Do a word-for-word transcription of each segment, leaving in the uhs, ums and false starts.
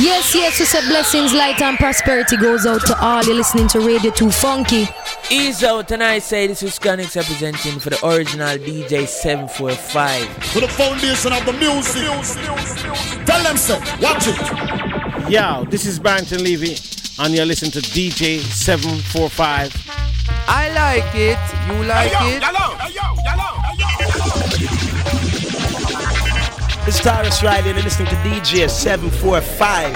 Yes, yes, we say blessings, light and prosperity goes out to all. You're listening to Radio two Funky. Ease out tonight, say this is Scanix representing for the original D J seven forty-five. For the foundation of the music. Tell them so, watch it. Yo, this is Barrington Levy and you're listening to D J seven forty-five. I like it, you like hey, yo, it. Hello, hello, hello. It's Tarrus Riley and you're listening to D J seven forty-five.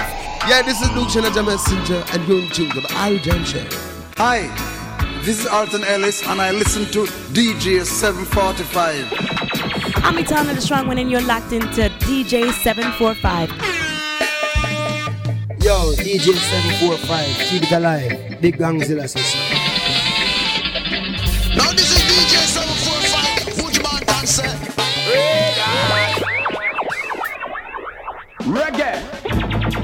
Yeah, this is Luke Jamal Messenger and you're in tune to the Irie Jamms Show. Hi. This is Alton Ellis and I listen to D J seven forty-five. I'm Etana the Strong One and you're locked into D J seven forty-five. Yo, D J seven forty-five, keep it alive. Big Gangzilla system. Now this is D J seven forty-five, Fujman Dancer. Reggae. Reggae.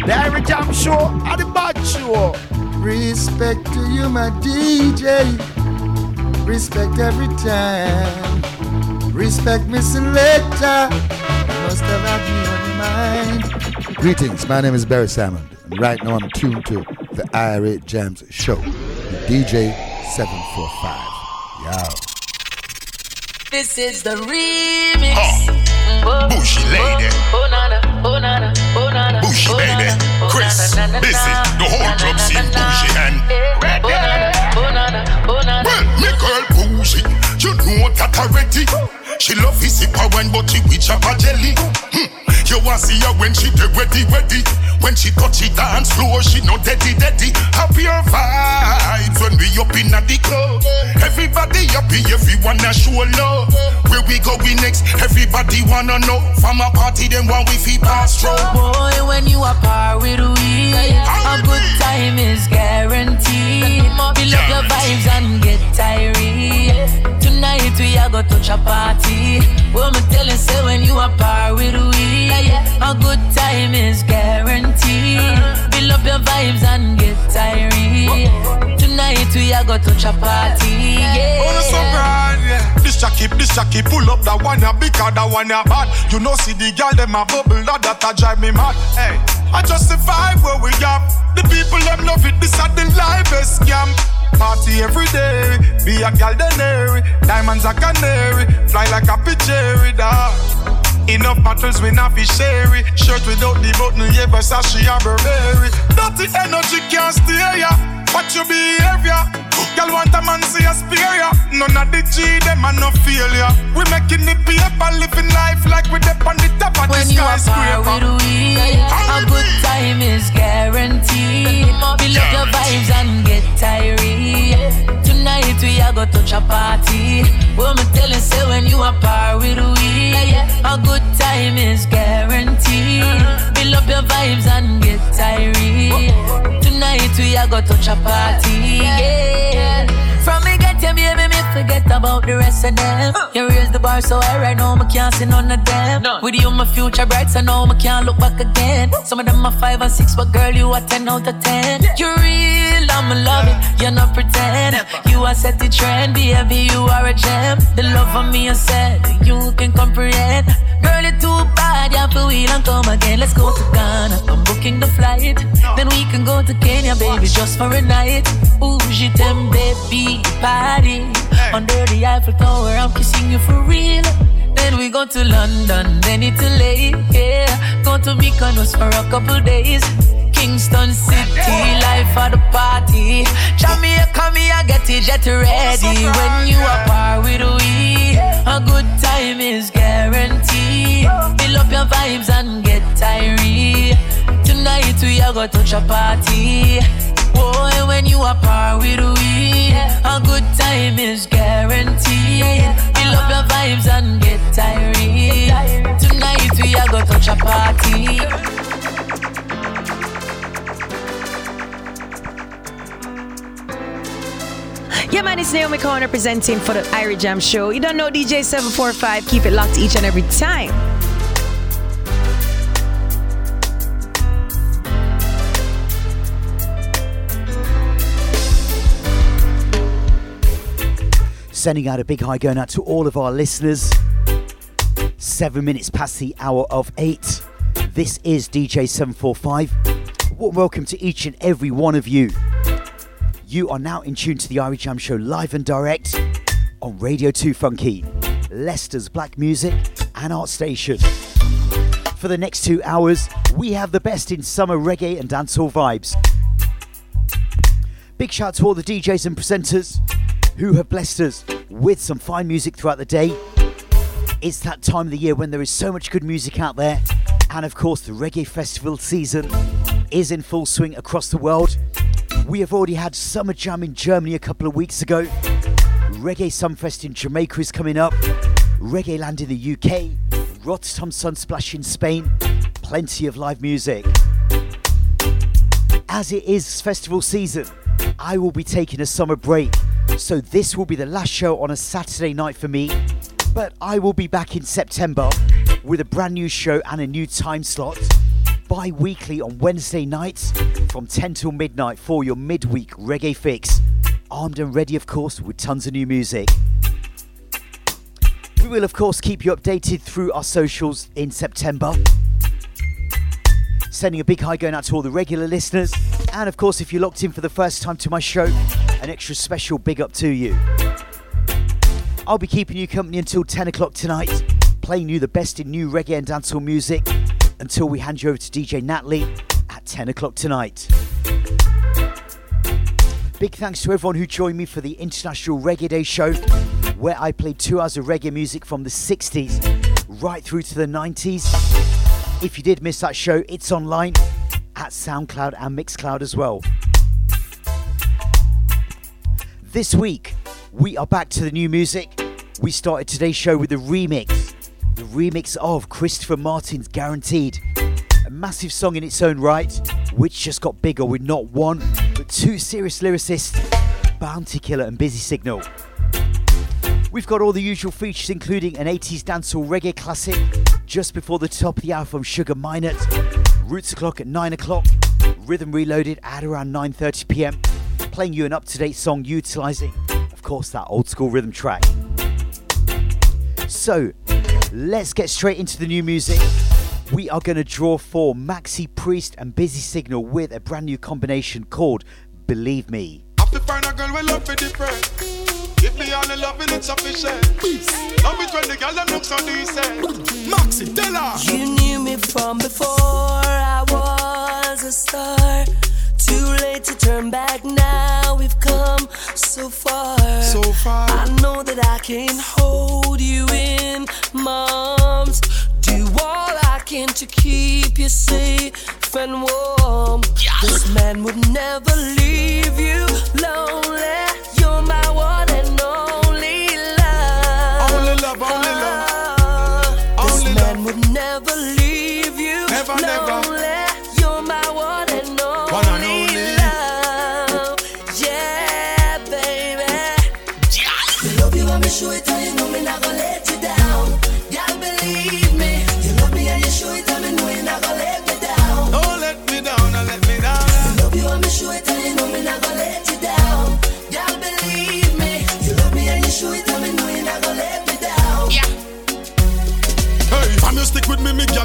The Irie Jamms Show and the Bad Show. Respect to you, my D J. Respect every time. Respect me selector. Must have had me on mind. Greetings, my name is Barry Salmon. And right now I'm tuned to the Irie Jamms Show. D J seven forty-five. Yo. This is the remix. Oh. Bushy lady. Oh, oh, nana, oh, nana, oh, nana, Bushy oh, baby. Nana. Chris, this is the whole club scene, Bougie and Red. Well, me girl Bougie, you know that already. She love his sip of wine, but she with her jelly. Hmm. You want see her when she de ready, ready. When she touch it dance floor, she no daddy, daddy. Happier vibes when we up in the club. Everybody happy, everyone a show love. Where we going next, everybody wanna know. From a party, then when we feel pass through. Boy, when you are par with we, a good time is guaranteed. We love your vibes and get tired. Tonight we are going to touch a party. What me tell you, say when you are par with we, a good time is guaranteed. We love your vibes and get tired. Tonight we are going to touch a party. Yeah. Oh, so brand, yeah. This Shaggy, this Shaggy, pull up that one ya, because that one ya bad. You know, see the girl them a bubble, that that a drive me mad. Hey, I just survive where we are. The people them love it. This are the livest scam. Party every day, be a gal denary, diamonds a canary, fly like a pigeon. Enough battles we not be sherry, shirt without the button, yeah, but Sashi a Burberry. Dirty energy can't steer ya, watch your behavior. Gal want a man see a spear ya, none of the G them are no failure. We making it paper, living life like we dip on the top of the skyscraper. When you are far with we, a good time is guaranteed. We love your vibes and get tired. Tonight we are going to touch a party. What me tell you, say when you are par with we, a good time is guaranteed. Build up your vibes and get tired. Tonight we are going to touch a party. Yeah. From me get your baby, me forget about the rest of them. You raise the bar so high right now, me can't see none of them. With you my future bright, so now me can't look back again. Some of them are five and six, but girl you are ten out of ten. You real, I'ma love it. You're not pretend. You are set the trend, baby. You are a gem. The love for me is said you can comprehend. Girl, you're too bad. You have to wheel and come again. Let's go to Ghana. I'm booking the flight. Then we can go to Kenya, baby, just for a night. Bougie them baby party. Under the Eiffel Tower, I'm kissing you for real. Then we go to London, then Italy, yeah. Go to Mykonos for a couple days. Kingston City, life for the party. Jamaica, me, I get it, get ready. When you are par with we, a good time is guaranteed. Fill up your vibes and get tired. Tonight we are going to touch a party. Boy, when you are par with we, a good time is guaranteed. Fill up your vibes and get tired. Tonight we are going to touch a party. Yeah, man, it's Naomi Cohen representing for the Irie Jamms Show. You don't know D J seven forty-five. Keep it locked each and every time. Sending out a big hi going out to all of our listeners. Seven minutes past the hour of eight. This is D J seven forty-five. Warm welcome to each and every one of you. You are now in tune to the Irie Jamms Show live and direct on Radio two Funky, Leicester's Black Music and Art Station. For the next two hours, we have the best in summer reggae and dancehall vibes. Big shout out to all the D Js and presenters who have blessed us with some fine music throughout the day. It's that time of the year when there is so much good music out there. And of course, the reggae festival season is in full swing across the world. We have already had Summer Jam in Germany a couple of weeks ago. Reggae Sunfest in Jamaica is coming up. Reggae Land in the U K. Rotterdam Sunsplash in Spain. Plenty of live music. As it is festival season, I will be taking a summer break. So this will be the last show on a Saturday night for me. But I will be back in September with a brand new show and a new time slot, bi-weekly on Wednesday nights from ten till midnight for your midweek reggae fix. Armed and ready, of course, with tons of new music. We will, of course, keep you updated through our socials in September. Sending a big hi going out to all the regular listeners. And, of course, if you're locked in for the first time to my show, an extra special big up to you. I'll be keeping you company until ten o'clock tonight, playing you the best in new reggae and dancehall music until we hand you over to D J Natalie at ten o'clock tonight. Big thanks to everyone who joined me for the International Reggae Day show, where I played two hours of reggae music from the sixties right through to the nineties. If you did miss that show, it's online at SoundCloud and Mixcloud as well. This week, we are back to the new music. We started today's show with a remix. The remix of Christopher Martin's Guaranteed. A massive song in its own right, which just got bigger with not one, but two serious lyricists, Bounty Killer and Busy Signal. We've got all the usual features, including an eighties dancehall reggae classic, just before the top of the hour from Sugar Minott, Roots O'Clock at nine o'clock, Rhythm Reloaded at around nine thirty p m, playing you an up-to-date song utilising, of course, that old-school rhythm track. So, let's get straight into the new music. We are going to draw for Maxi Priest and Busy Signal with a brand new combination called Believe Me. Happy find a girl with love for different. Give me all the love and it's sufficient. Peace. Love it when the girl that looks so decent. Maxi, tell her. You knew me from before I was a star. Too late to turn back now, we've come so far. So far. I know that I can hold you in my arms. Do all I can to keep you safe and warm. Yes. This man would never leave you lonely. You're my one and only love. Only love, only love. Oh, this only man love. Would never leave you never, lonely. Never.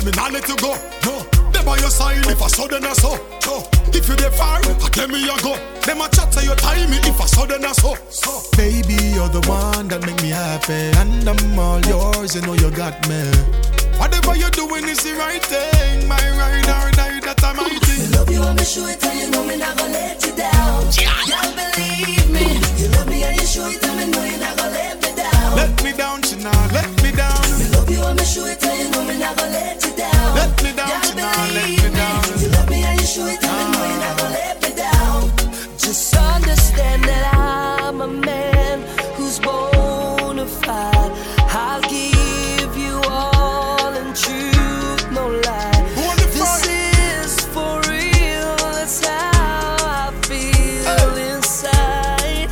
Me not let you go, no. They by your side if I saw them I saw, so. If you dey far, I tell me you go. Them a chatter your time if I saw them I saw, so. Baby, you're the one that make me happy, and I'm all yours. You know you got me. Whatever you're doing is the right thing. My ride or die, that I'm my thing. Love you, I'm sure it, and you know me not gonna let you down. Yeah, believe me. You love me and you sure it, and you know you not gonna let me down. Let me down, she not let me down. Love you, I'm sure it, and you know me not gonna let you down. Let me down, she not let me down. You love me and you sure it, and you know you not gonna let me down. Just understand that I'm a man who's bona fide. I'll give you all in truth, no lie. This is for real. That's how I feel hey. Inside.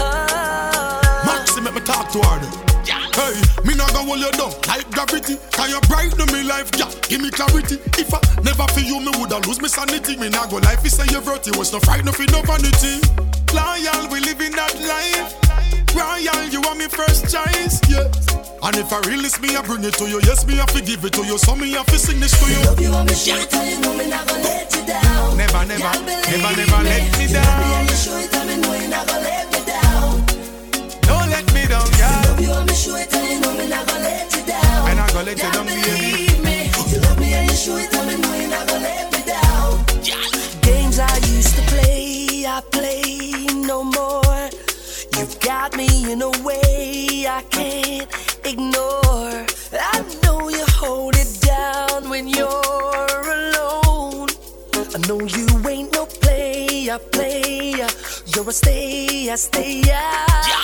Oh. Maxi, make me talk to her. Hey, me not gonna hold you down like gravity. Can you brighten me life, yeah? Give me clarity. If I never feel you, me woulda lose me sanity. Me not gonna life is a virtue. What's no fright, no fear, no vanity. Loyal, we live in that life. Royal, you are my first choice, yeah. And if I release me, I bring it to you. Yes, me, I forgive it to you. So me, I fi sing this to you. Love you, I'm sure you tell you, no, me not gonna let you down. Never, never, never, never let me down. Don't let me down, girl. You love me and you show it, and you know me not gonna let you down. I'm not gonna let you down, baby. You love me and you show it, and you know you're not gonna let me down. Games I used to play, I play no more. You've got me in a way I can't ignore. I know you hold it down when you're alone. I know you ain't no player, player. You're a stay, I stay out. You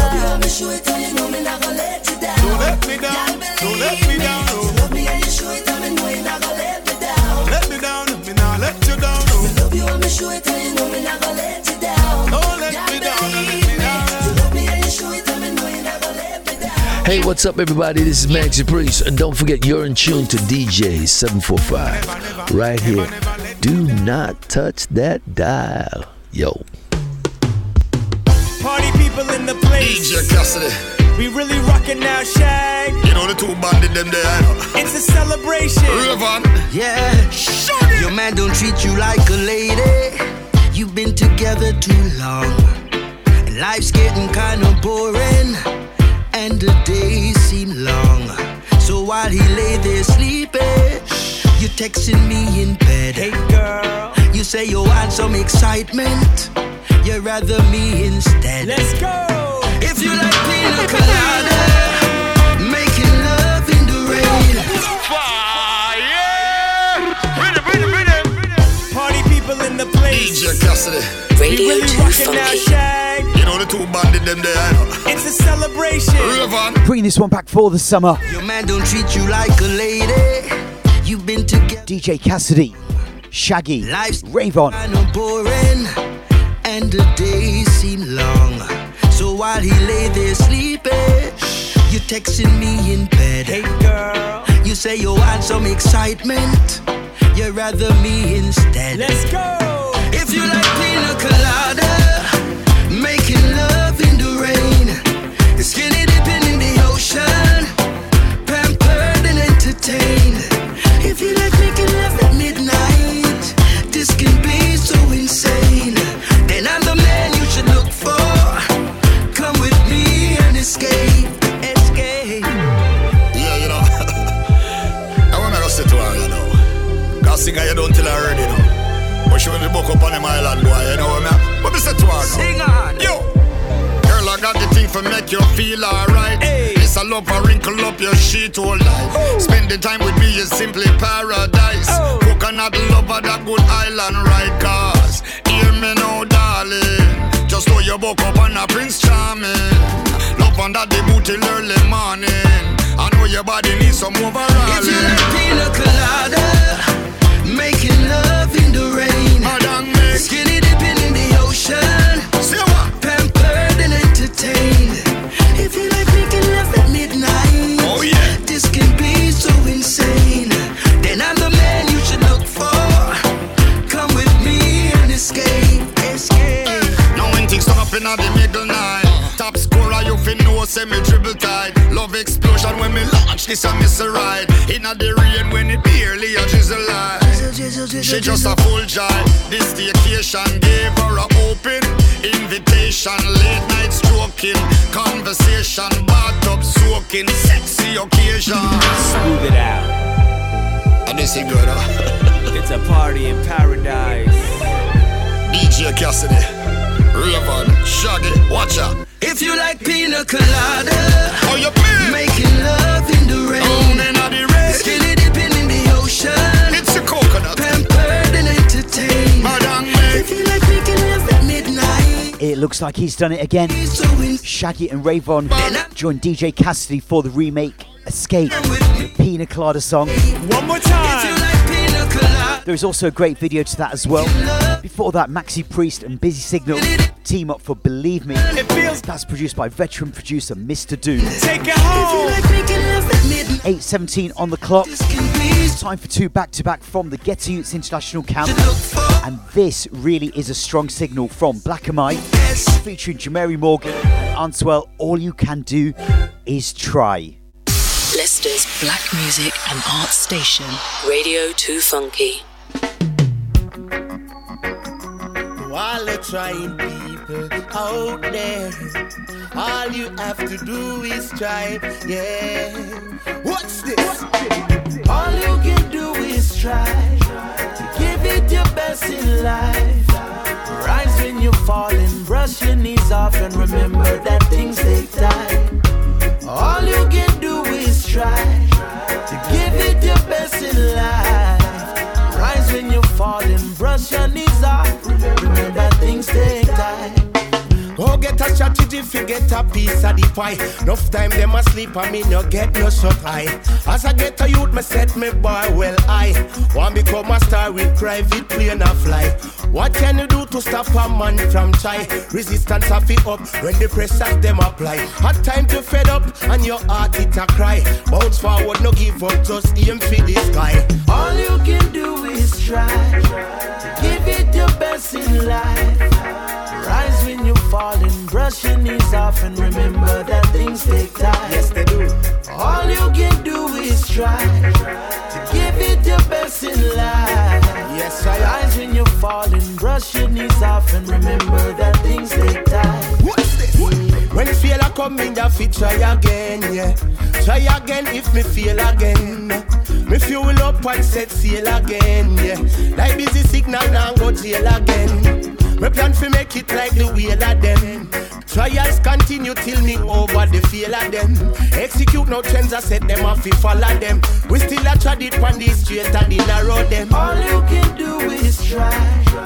love me, I'll be sure it, and you know me not gonna let you down. Don't let me down, don't let me down. You love me and you sure it, and you know you're not gonna let me down. Let me down, let me not let you down. You love you, I'll be sure it, and you know me not gonna let you down. Don't let me down. Hey, what's up, everybody? This is Maxi Priest, and don't forget you're in tune to D J seven forty-five right here. Do not touch that dial, yo. Party people in the place. D J Cassidy. We really rockin' now, Shag. You know the two bandit them there. It's a celebration. Rayvon. Yeah. Shaggy. Your man don't treat you like a lady. You've been together too long. And life's getting kinda boring. And the days seem long. So while he lay there sleeping, you texting me in bed. Hey girl, you say you want some excitement. You'd rather me instead. Let's go. If you like pina colada, making love in the rain. Fire! Bring it, bring it, bring it, bring it. Party people in the place. D J Cassidy. Radio two Funky. You know the two bandit them there. It's a celebration. Rayvon. Bring this one back for the summer. Your man don't treat you like a lady. You've been together. D J Cassidy, Shaggy, life's Rayvon. I know boring, and the days seem long. So while he lay there sleeping, you texting me in bed. Hey girl, you say you want some excitement. You'd rather me instead. Let's go. If you like pina colada. Making love in the rain, skinny dipping in the ocean, pampered and entertained. If you like making love at midnight, this can be so insane. Then I'm the man you should look for. Come with me and escape, escape. Yeah, you know, I wanna go sit down, you know. Cause singer you don't till I heard, you know. But she will book up on the island, boy, you know, man. But Mister Twan, sing on. Yo, girl, I got the thing for make you feel alright. It's a love, I wrinkle up your sheet all night. Ooh. Spending time with me is simply paradise. Ooh. Coconut lover, that good island right. Cause hear me now, darling. Just know you woke up on a Prince Charming. Love under the boot till early morning. I know your body needs some overall. If you like pina colada, making love in the rain, skinny dipping in the ocean, pampered and entertained. If you like making love at midnight, oh, yeah. This can be so insane. Then I'm the man you should look for. Come with me and escape, escape. Now when things turn up in the middle night, top scorer you fin know say me dribble tight. Love explosion when me launch this I miss a ride. In the rain when it barely a drizzle light. She just a full jive. This vacation gave her a open invitation. Late night stroking, conversation, bathtub soaking, sexy occasion. Smooth it out. And this ain't good, huh? It's a party in paradise. D J Cassidy, Rayvon, Shaggy, watch out. If you like pina colada, oh, you making love in the rain, oh, man, are the rain. Skinny dipping in the ocean. It's a coconut. Pampered and entertained. Madame. If you like making love at midnight. It looks like he's done it again. Shaggy and Rayvon join D J Cassidy for the remake Escape, the Pina Colada song. One more time. There is also a great video to that as well. Before that, Maxi Priest and Busy Signal team up for Believe Me. That's produced by veteran producer Mister Doom. Take it home. eight seventeen on the clock. Time for two back-to-back from the Get to Youths International Camp. And this really is a strong signal from Black Am I, featuring Jemere Morgan and Answele. All you can do is try. Leicester's Black Music and Arts Station, Radio two Funky. while they're trying people out there. All you have to do is try, yeah. What's this? What's this? All you can do is try to give it your best in life. Rise when you fall and brush your knees off and remember that things take time. All you can do is try to give it your best in life. Rise when you fall and brush your knees off. Remember that things take time. Go get a strategy fi get a piece of the pie. Enough time them asleep and me no get no shot high. As I get a youth, me set me boy well high. Want become a star with private plane a fly. What can you do to stop a man from try? Resistance a fi up when the pressures them apply. Hard time to fed up and your heart it a cry. Bounce forward, no give up, just aim for the sky. All you can do is try to give it your best in life. Rise when you fall and brush your knees off and remember that things take time. Yes, they do. All you can do is try to give it your best in life. Yes, I rise when you fall and brush your knees off and remember that things take time. What's this? When you feel I come in, I feel try again, yeah. Try again if me feel again. Me fuel up and set sail again, yeah. Like busy signal now go jail again. We plan to make it like the wheel of them. Trials continue till me over the feel of them. Execute no trends, I set them off, we follow them. We still a tried it on the straight and the narrow them. All you can do is try.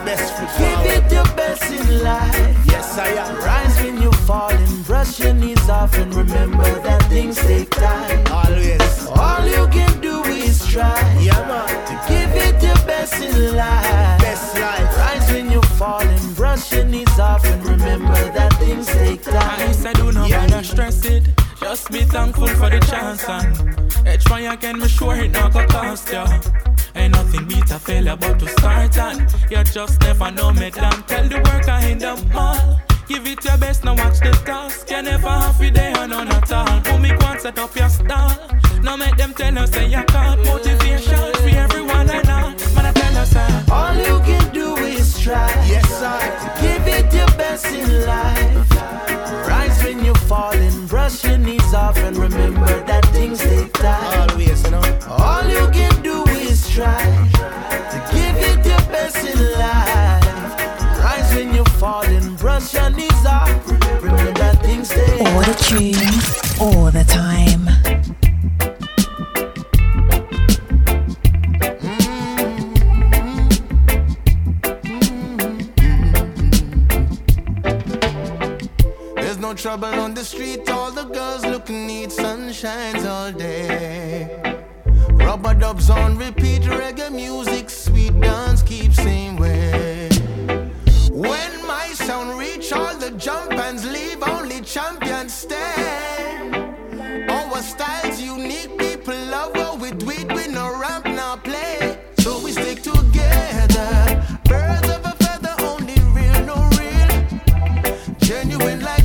Best give it your best in life. Yes, I am. Rise when you fall and brush your knees off and remember that things take time. Always. All you can do is try. Yeah, man. To give it your best in life. Best life. Rise when you fall and brush your knees off and remember that things take time. I said do not yeah. stress it. Just be thankful for the chance and I try again, me sure it not gonna cost ya. Ain't nothing beat a failure but to start and you just never know me damn. Tell the worker in the mall, give it your best, now watch the task. You never have a day or none at all. Who me can't set up your stall. Now make them tell us that you can't. Motivation for everyone and all. Man I tell us that all you can do is try. Yes, I give it your best in life. Rise when you fall and brush your knees off and remember that things take time. Always, you know. All you can do is try to give it your best in life. Rise when you fall and brush your knees off. Remember that things take time. All the tunes, all the time. No trouble on the street, all the girls look neat, sun shines all day. Rubber dubs on repeat, reggae music, sweet dance keeps same way. When my sound reach, all the jumpers leave, only champions stay. Our style's unique, people love what we do it, we no ramp, no play. So we stick together, birds of a feather, only real, no real, genuine like.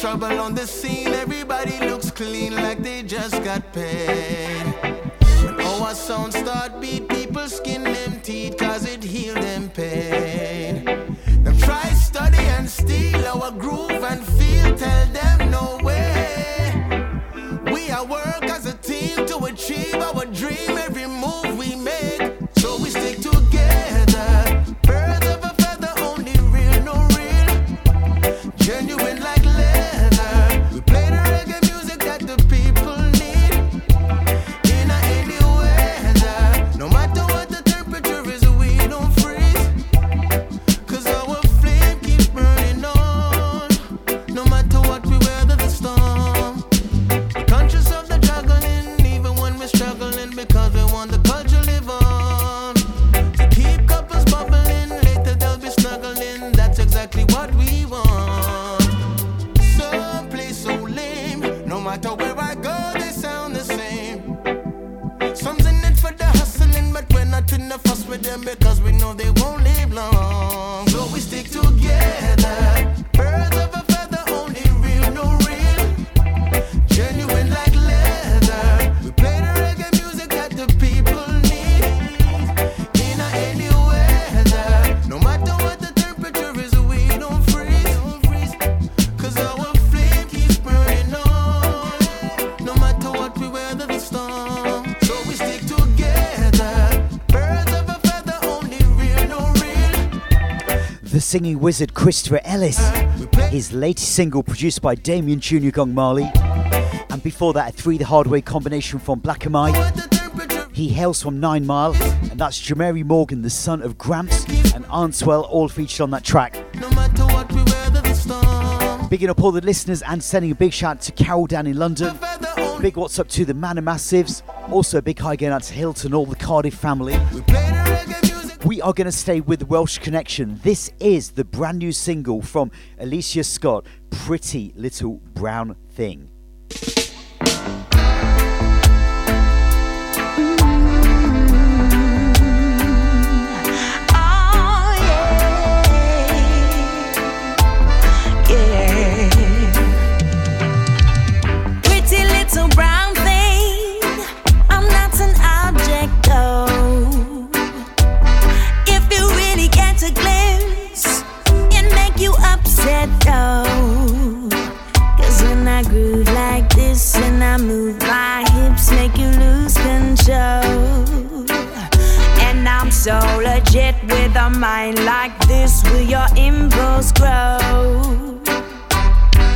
Trouble on the scene, everybody looks clean like they just got paid. When our sound start beat, people skin them teeth cause it heal them pain. Them try study and steal our groove and feel, tell them no way. We are work as a team to achieve our dream, every move we make, so we stick together. Birds of a feather, only real, no real, genuine like. With the together, cause we know they won't live long. So we stick together. Birds of a feather, only real, no real. Genuine like leather. We play the reggae music that the people need. In any weather. No matter what the temperature is, we don't freeze. Cause our flame keeps burning on. No matter what we weather the storm. So we stick together. Birds of a feather, only real, no real. The singing wizard Christopher Ellis. His latest single produced by Damien Chunyukong Marley, and before that a three the hard way combination from Black Am I. He hails from Nine Mile, and that's Jemere Morgan, the son of Gramps and Answele, all featured on that track. Bigging up all the listeners and sending a big shout out to Carol down in London. Big what's up to the Man of Massives. Also a big hi going out to Hilton, all the Cardiff family. We are going to stay with the Welsh Connection. This is the brand new single from Aleighcia Scott, Pretty Little Brown Thing. Though. Cause when I groove like this and I move my hips, make you lose control. And I'm so legit with a mind like this. Will your impulse grow?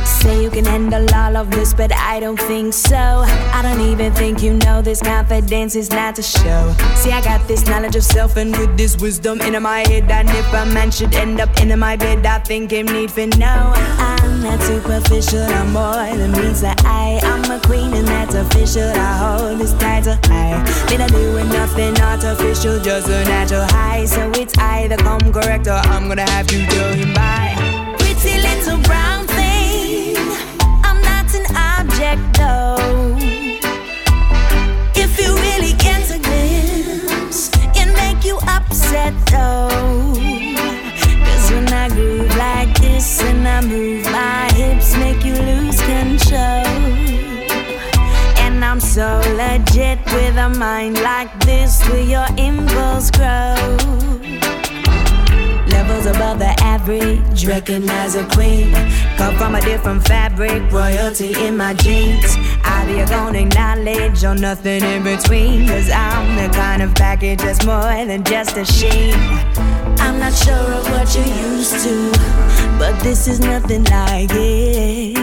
Say you can handle all of this, but I don't think so. I don't even think you know this. Confidence is not to show. See, I got this knowledge of self, and with this wisdom in my head, and if a man should end up in my bed, I think him need for no. I'm not superficial, I'm more than means that I. I'm a queen and that's official. I hold this title high. Been a doing nothing artificial, just a natural high. So it's either come correct or I'm gonna have to go him by. Pretty little brown thing. Object though, if you really get a glimpse, it make you upset though. Cause when I groove like this and I move my hips, make you lose control. And I'm so legit with a mind like this, will your impulse grow? Levels above the average, recognize a queen. Come from a different fabric, royalty in my jeans. I'll be a golden knowledge or nothing in between. Cause I'm the kind of package that's more than just a sheen. I'm not sure of what you're used to, but this is nothing like it.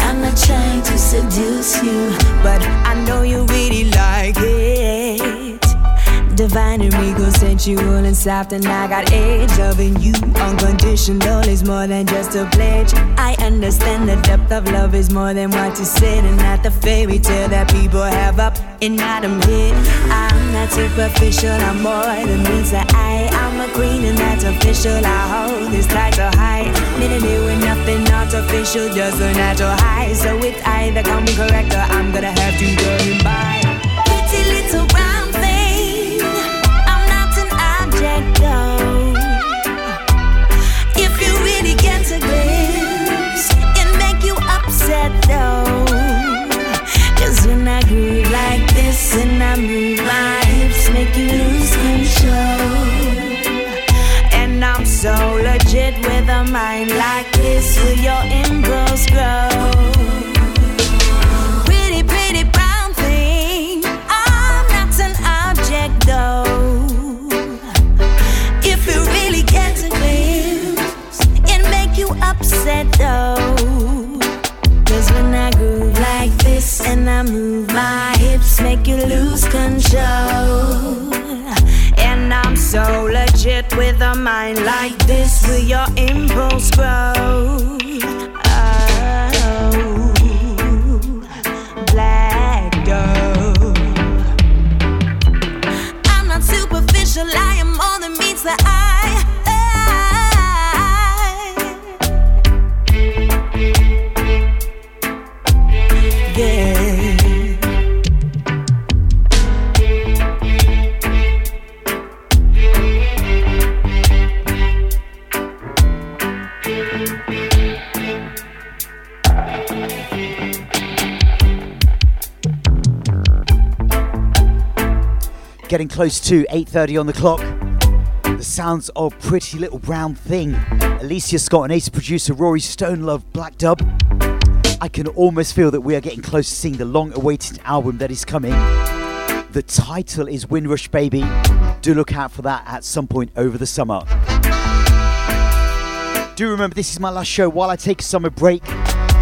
I'm not trying to seduce you, but I know you really like it. Divine and regal, sensual and soft, and I got edge. Loving you unconditional is more than just a pledge. I understand the depth of love is more than what you said, and not the fairy tale that people have up in Adam Head. I'm not superficial, I'm more than means that I. I'm a queen and that's official. I hold this title high. Meaning it with nothing artificial, just a natural high. So it's either come correct or I'm gonna have to go and buy. Pretty little brown thing. Go. If you really get a glimpse, it make you upset though. Cause when I groove like this and I move my hips, make you lose control. And I'm so legit with a mind like this, will your impulse grow? Pretty, pretty brown thing, I'm not an object though. Upset though, cause when I groove like this and I move my hips, make you lose control. And I'm so legit with a mind like this, will your impulse grow? Oh, black girl, I'm not superficial, I am more than meets the eye. Yeah. Getting close to eight thirty on the clock. The sounds of Pretty Little Brown Thing, Aleighcia Scott and ace producer Rory Stonelove, Black Dub. I can almost feel that we are getting close to seeing the long-awaited album that is coming. The title is Windrush Baby. Do look out for that at some point over the summer. Do remember, this is my last show while I take a summer break.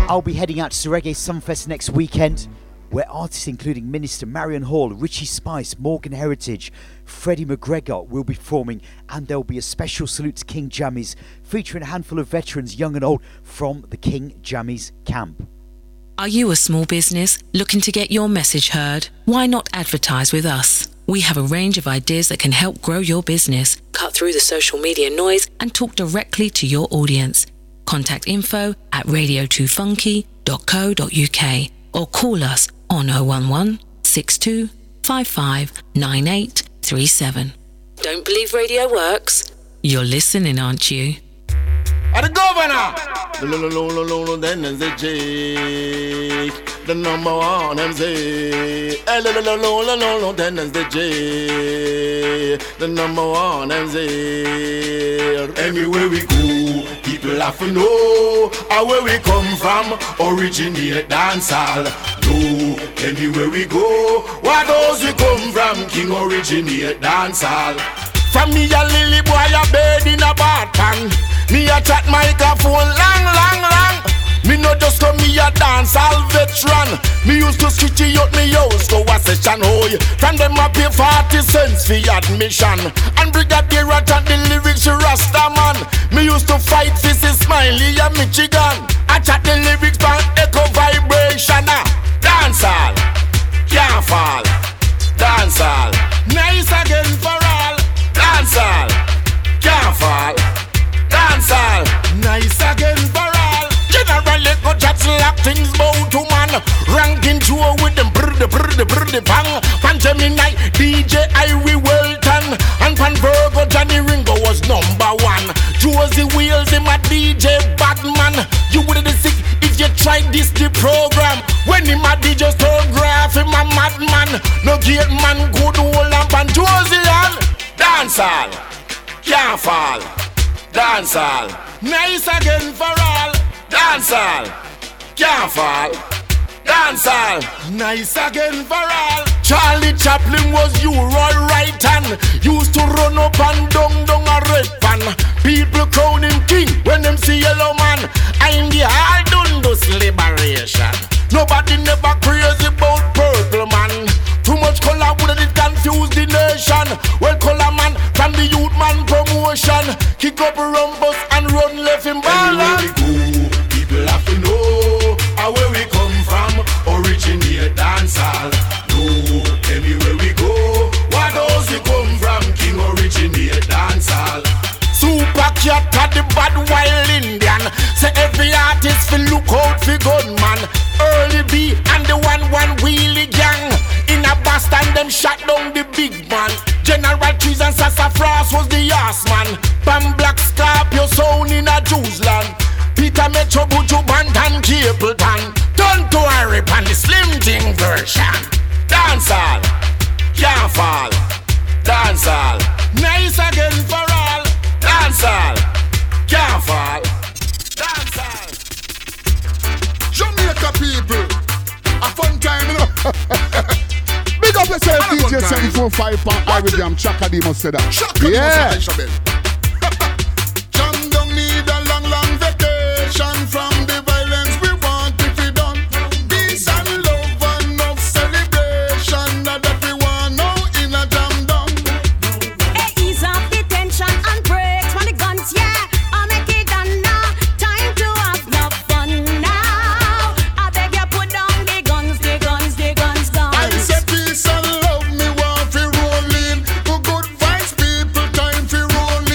I'll be heading out to Reggae Sunfest next weekend, where artists including Minister Marion Hall, Richie Spice, Morgan Heritage, Freddie McGregor will be performing, and there'll be a special salute to King Jammys featuring a handful of veterans, young and old, from the King Jammys camp. Are you a small business looking to get your message heard? Why not advertise with us? We have a range of ideas that can help grow your business, cut through the social media noise and talk directly to your audience. Contact info at radio two funky dot co dot uk or call us on oh one one, six two five five, nine eight three seven. Don't believe radio works? You're listening, aren't you? At the governor, the number one M C, the number one M C. Anywhere we go, people have to know where we come from. Originate dancehall, no. Anywhere we go, where those we come from, king originate dancehall. From me a lily boy a bed in a bathtub. Me a chat microphone long, long, long. Me no just come, me a dance all veteran. Me used to switch it out, me used to a session hoy. From them I pay forty cents for admission. And Brigadier a chant the lyrics to Rasta man. Me used to fight for Smiley and Michigan. I chat the lyrics from Echo Vibration. Dance all, can't fall. Dance all, nice again for all. Dance all, can't fall. Dance all, nice again for all. Generally go just slap things bow to man. Ranking to her with them brr the brr the brr the bang. Pan Gemini, D J Irie Welton. And Pan Virgo, Johnny Ringo was number one. Josie Wheels, him a D J Batman. You would be sick if you tried this the program. When him a D J Stograph, him a madman. No gate man, good old and Pan Josie and dancehall, can't fall. Dancehall, nice again for all. Dancehall, can't fall. Dancehall, nice again for all. Charlie Chaplin was you, Roy Right Hand. Used to run up and down, down a red pan. People crown him king when them see yellow man. I'm the hard on this liberation. Nobody never crazy about purple man. Too much color wouldn't it confuse the nation. Well, color man from the youth man promotion. Kick up rumbus and run left in balance. Anywhere we go, people have to know where we come from. Originate dancehall. No, anywhere we go, where those we come from, king originate dancehall. Super cat at the bad wild Indian. Say every artist will look out for gunman. Early B and the one one wheelie gang. And them shot down the big man. General Trees and Sassafras was the ass man. Pan Black Scorpio sound in a Jews land. Peter Metro Buju Band and Capleton. Don't to hurry pan the Slim Thing version. Dancehall, can't fall. Dancehall, nice again for all. Dancehall, can't fall. Dancehall. Jamaica people, a fun time, you know. Big up yourself, D J seven forty-five from Irie Jamms. Chaka Demus said that. Chaka yeah. Jam don't need a long, long vacation from the violence we want if we don't. Peace and love and enough celebration that everyone know in a jam down. It ease up the tension and breaks when the guns, yeah. I make it done now. Time to have love fun now. I beg you put down the guns, the guns, the guns down. Peace and love, me want fi rollin'. For good vibes, people, time fi rollin'.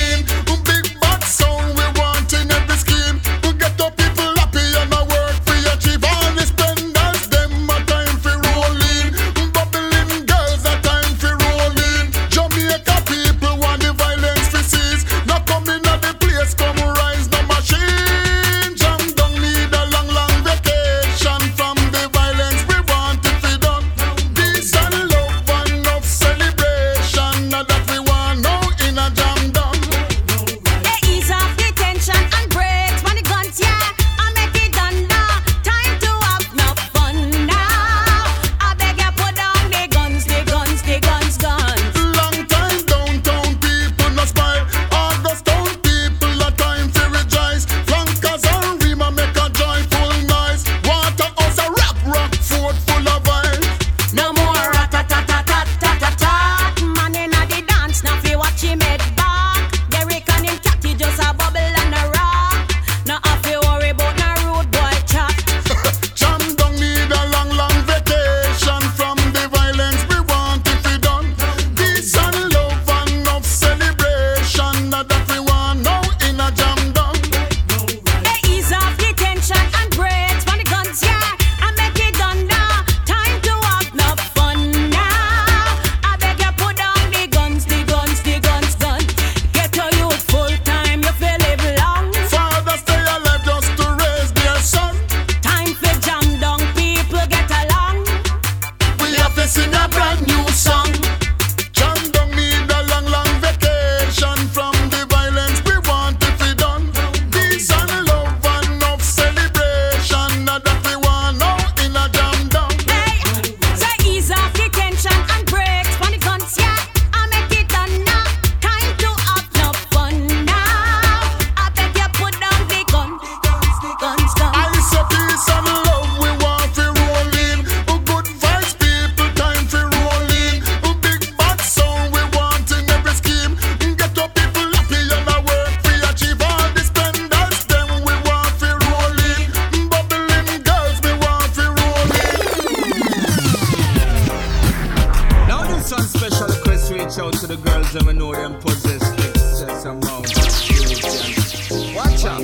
watch out to the girls and we know them possess excess amount of fusion. Watch out.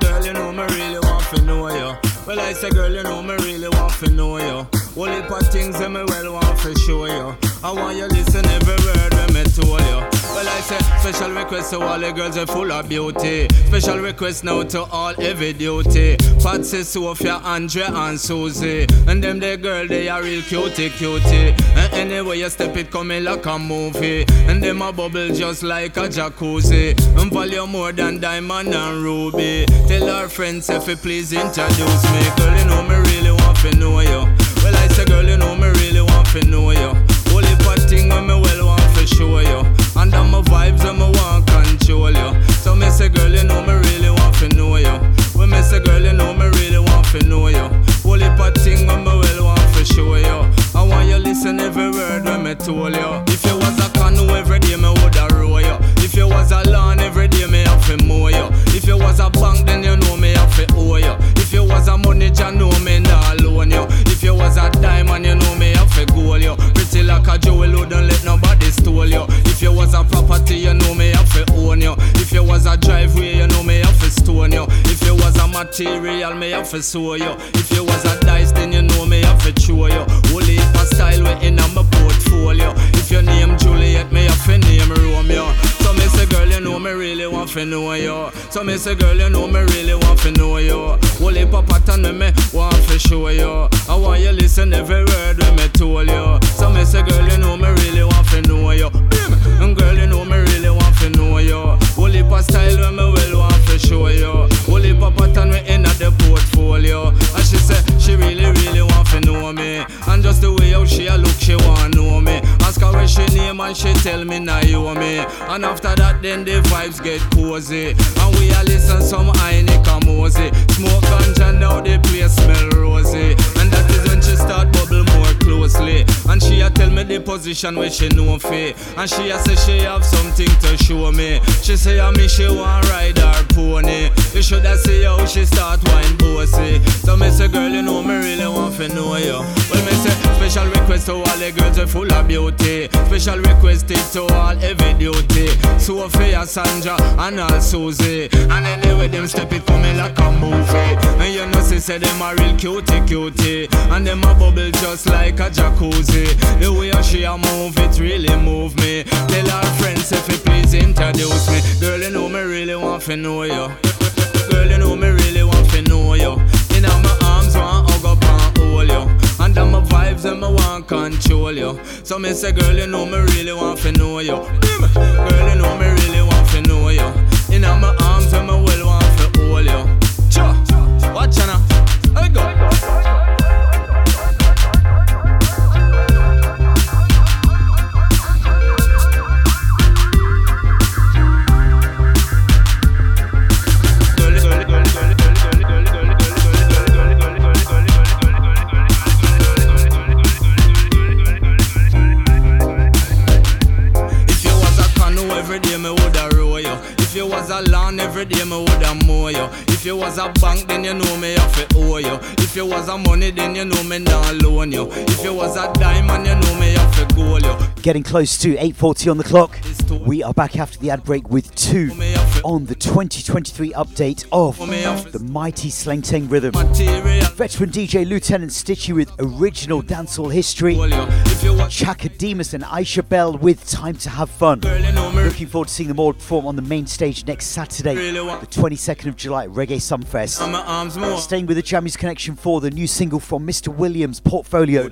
Girl, you know me really want to know you. Well, I say, girl, you know me really want to know you. All heap of things that me well want to show you. I want you listen every word when me told you. Well, I say, special request to all the girls are full of beauty. Special request now to all heavy duty. Patsy, Sophia, Andre and Susie. And them the girl, they are real cutie, cutie. And anyway you step it coming like a movie. And them a bubble just like a jacuzzi. And value more than diamond and ruby. Tell our friends if you please introduce me. Girl, you know me really want to know you. Well, I say, girl, you know me really want to know you. Only part thing when me well want to show you. And on my vibes and me want control you. So me say, girl, you know me really want to know you. When me say, girl, you know me really want to know you. Only part thing when me well want to show you. I want you listen every word when me told you. If you was a canoe every day, me woulda row you. If you was a lawn every day, me have to mow you. If you was a bank, then you know me have to owe you. If you was a money, you know me nah loan you. If you was a diamond, you know me have to gold you. Pretty like a jewel, who don't let nobody steal you. If you was a property, you know me have to own you. If you was a driveway, you know me have to stone you. If you was a material, me have to sew you. If you was a dice, then you know me have to throw you. Holy a style way in on my portfolio. If your name Juliet, me have to name Romeo. So me say, girl, you know me really want to know you. So me say, girl, you know me really want to know you. Holy papa turn me, me want to show you. I want you listen every word when me told you. So me say, girl, you know me really want to know you. And girl, you know me really want to know you. Holy papa style when me well want to show you. Holy papa turn me in at the portfolio. And she say, she really, really want to know me. And just the way how she a look, she want to know me. Ask her where she name and she tell me now you owe me. And after that then the vibes get cozy. And we a listen some Heineken and Mosey. Smoke ganja now the place smell rosy. And that is when she start bubble more closely. And she a tell me the position where she know fi. And she a say she have something to show me. She say a me she want ride her pony. You shoulda see how she start wine bossy. So me say, girl, you know me really want fi know you. Well me say, special request to all the girls are full of beauty. Special requested to all heavy duty. Sophia, Sandra, and all Susie. And anyway, them step it for me like a movie. And you know, she said them are real cutie, cutie. And them a bubble just like a jacuzzi. The way she a move, it really move me. Tell her friends if you please introduce me. Girl, you know me really want to know you. Girl, you know me really want to know you. In my arms, want hug up and hold you. And on my vibes and I want control you. So me say, girl, you know me really want to know you. Girl, you know me really want to know you. In on my arms and I will want to hold you. Cha, watch ya now, here we go. Every day me woulda mow you. If you was a bank, then you know me have to owe you. If you was a money, then you know me nah loan you. If you was a diamond, you know me have to goal you. Getting close to eight forty on the clock. We are back after the ad break with two on the twenty twenty-three update of the mighty Slangteng Rhythm. Veteran D J Lieutenant Stitchy with original dancehall history. Chaka Demus and Aisha Bell with Time to Have Fun. Looking forward to seeing them all perform on the main stage next Saturday, the twenty-second of July at Reggae Sunfest. Staying with the Jammys connection for the new single from Mister Williams' portfolio.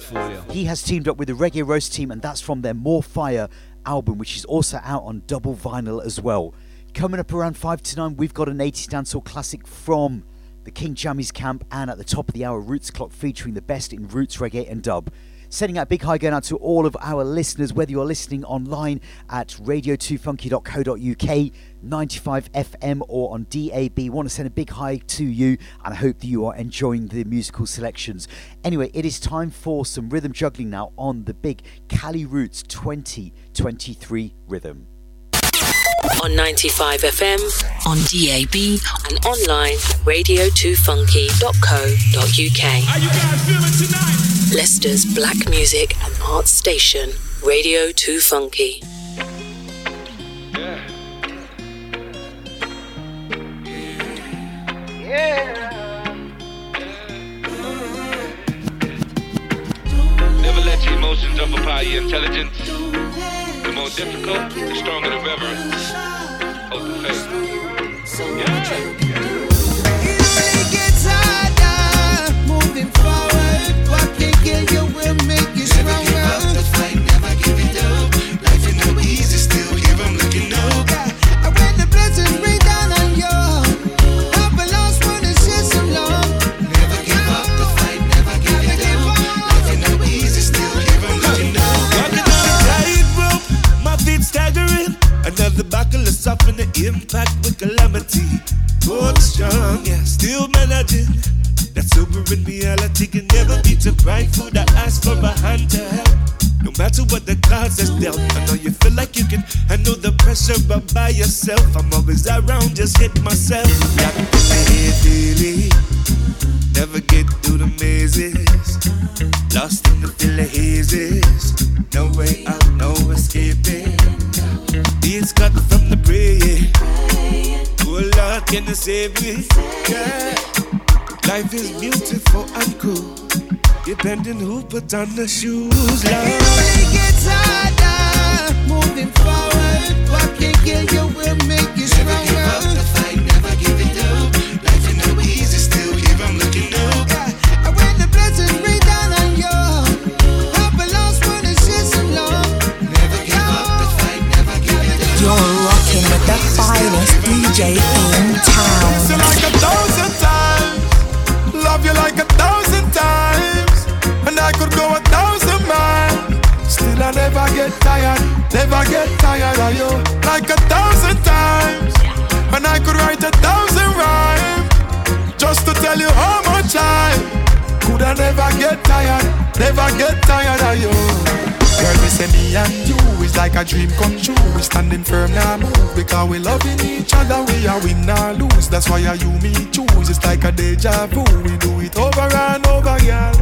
He has teamed up with the Reggae Roast team, and that's from their More Fire album, which is also out on double vinyl as well. Coming up around five to nine, we've got an eighties dancehall classic from the King Jammys camp, and at the top of the hour, Roots Clock featuring the best in roots, reggae and dub. Sending out a big hi going out to all of our listeners, whether you're listening online at radio two funky dot co dot uk, ninety-five F M or on D A B. Want to send a big hi to you, and I hope that you are enjoying the musical selections. Anyway, it is time for some rhythm juggling now on the big Cali Roots twenty twenty-three rhythm. on ninety-five F M, on D A B, and online at radio two funky dot co dot U K. Are you guys feeling tonight? Leicester's black music and arts station, Radio two Funky. Yeah. Yeah. Never let your emotions overpower your intelligence. The more difficult, the stronger the reverence. Hold the faith. Yeah. It may get harder, moving forward. What can kill you will make you stronger. Never give up the fight, never give it up. Life ain't no easy, still here I'm looking up. And when the blessings rain down on you, I belong to share some love. Never give up the fight, never give it up. Life ain't no easy, still here I'm looking up. Staggering, another buckle of soften the impact with calamity. Born strong, yeah, still managing. That sobering reality can never be too prideful. I ask for a hand to help, no matter what the cards that's dealt. I know you feel like you can handle the pressure, but by yourself, I'm always around, just hit myself. Got to get my head daily, never get through the mazes. Lost in the feel of hazes, no way out, no escaping. It's cut from the praying. Oh Lord, can you save me? Yeah. Life is beautiful and cool, depending who put on the shoes. Love. It may get harder, moving forward. What can kill you will make you stronger. Never give up the fight, never give it up. Life ain't no easy, still here I'm looking up. And when the blessings rain down on you. You're rocking with the finest D J in town. Kiss you like a thousand times, love you like a thousand times, and I could go a thousand miles. Still I never get tired, never get tired of you. Like a thousand times, and I could write a thousand rhymes just to tell you how much I could. I never get tired, never get tired of you. Girl, we say me and you is like a dream come true. We standing firm now, move, because we loving each other. We are win or lose, that's why you me choose. It's like a deja vu, we do it over and over, girl.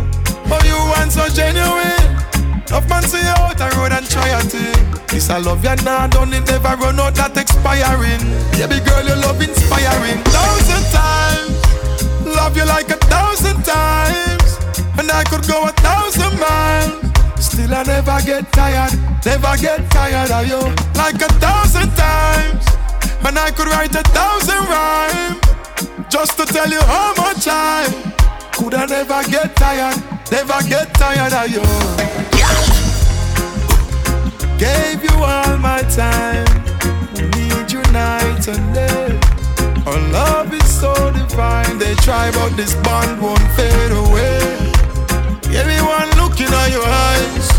Oh, you want so genuine. Enough man see you out the road and try a thing. This I love you now, don't it never run out that expiring. Baby girl, your love inspiring. Thousand times, love you like a thousand times, and I could go a thousand miles. Still I never get tired, never get tired of you. Like a thousand times, and I could write a thousand rhymes just to tell you how much I could. I never get tired, never get tired of you. Gave you all my time, need you night and day. Our love is so divine, they try but this bond won't fade away. Everyone looking at your eyes,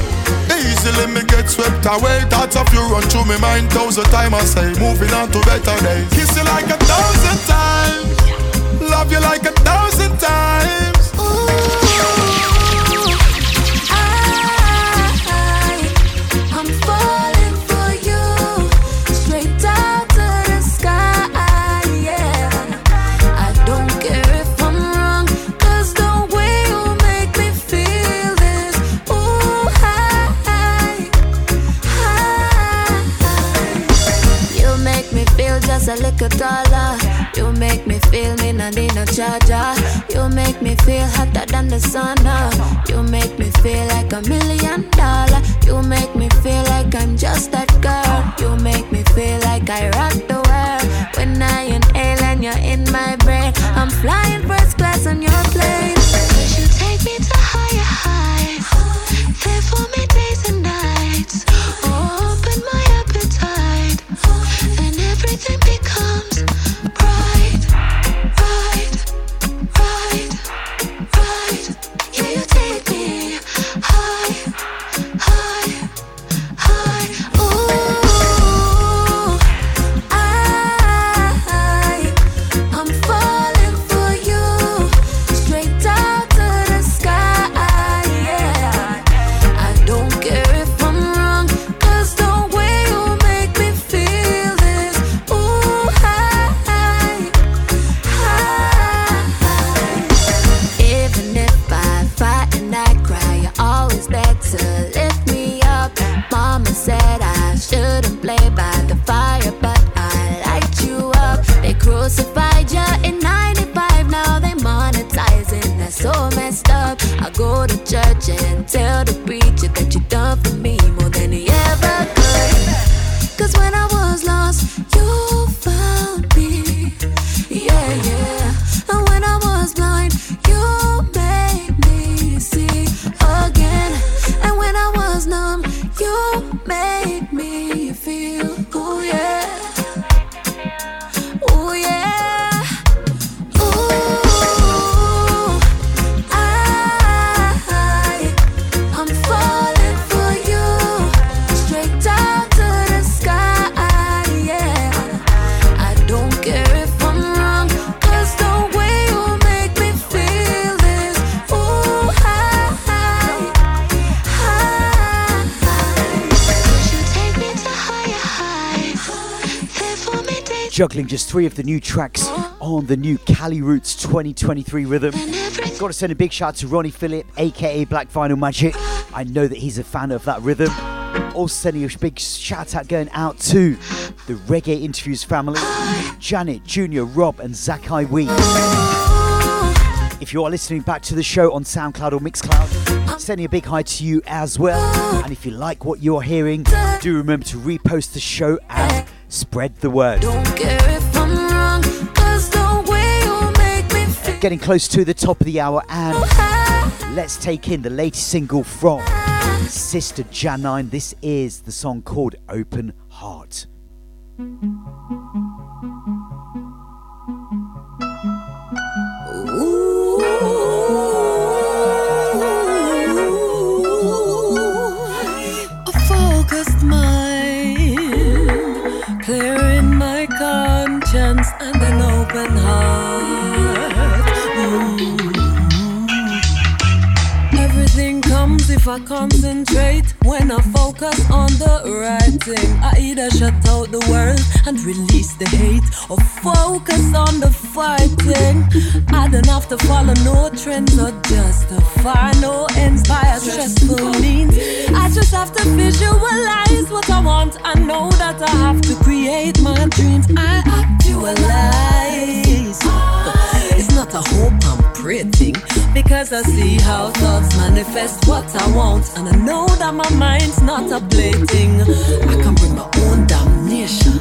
easily me get swept away. Thoughts of you run through me mind thousand times. I say, moving on to better days. Kiss you like a thousand times, love you like a thousand times. Ooh, I, I'm falling for you, straight out to the sky, yeah. I don't care if I'm wrong, 'cause the way you feel this, ooh, hi, hi. You make me feel just a little taller. You make me feel me not need no charger. You make me feel hotter than the sun. uh. You make me feel like a million dollar. You make me feel like I'm just that girl. You make me feel like I rock the world. When I inhale and you're in my brain, I'm flying first class on your plane. Could you take me to higher heights, there for me days and nights, oh, open my appetite, then everything becomes bright, bright, bright, bright. Yeah, you take me high, high, high, ooh, I, I'm falling for you. juggling just three of the new tracks on the new Cali Roots twenty twenty-three rhythm. Got to send a big shout to Ronnie Phillip, aka Black Vinyl Magic. I know that he's a fan of that rhythm. Also sending a big shout out going out to the Reggae Interviews family, Janet, Junior, Rob and Zakai Wee. If you are listening back to the show on SoundCloud or Mixcloud, sending a big hi to you as well. And if you like what you're hearing, do remember to repost the show and spread the word. Getting close to the top of the hour, and let's take in the latest single from Sister Janine. This is the song called Open Heart. Clearing my conscience and an open heart. Ooh. Everything comes if I concentrate. When I focus on the right thing, I either shut out the world and release the hate, or focus on the fighting. I don't have to follow no trends or justify no ends by stressful means. I just have to visualize what I want. I know that I have to create my dreams. I actualize. It's not a hope I'm prating, because I see how thoughts manifest what I want, and I know that my mind's not a plaything. I can bring my own damnation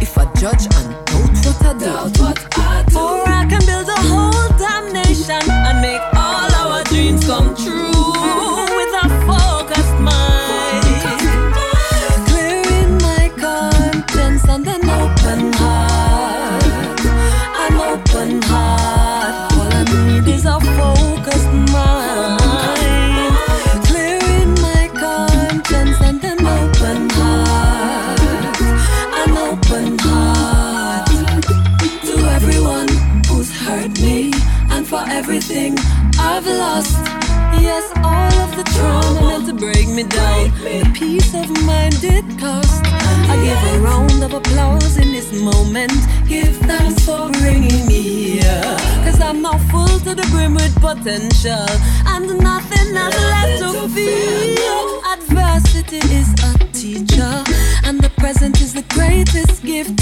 if I judge and doubt what I doubt what I do. Or I can build a whole damn nation and make all our dreams come true with a focused mind. Clearing my conscience and an open heart. An open heart. All I need is a focused mind. Everything I've lost, yes, all of the trauma meant to break me down, the peace of mind it cost. I give a round of applause in this moment, give thanks for bringing me here, cause I'm not full to the brim with potential, and nothing has left to fear. Adversity is a teacher, and the present is the greatest gift,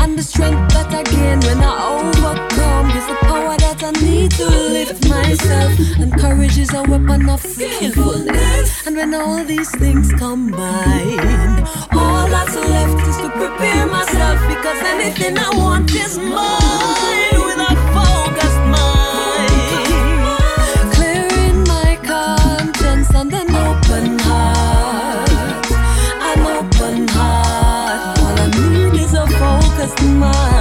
and the strength that I gain when I overcome is the power that I need to lift myself, and courage is a weapon of skillfulness, and when all these things combine, all that's left is to prepare myself, because anything I want is mine with a focused mind. Clearing my conscience and an open heart, an open heart. All I need is a focused mind.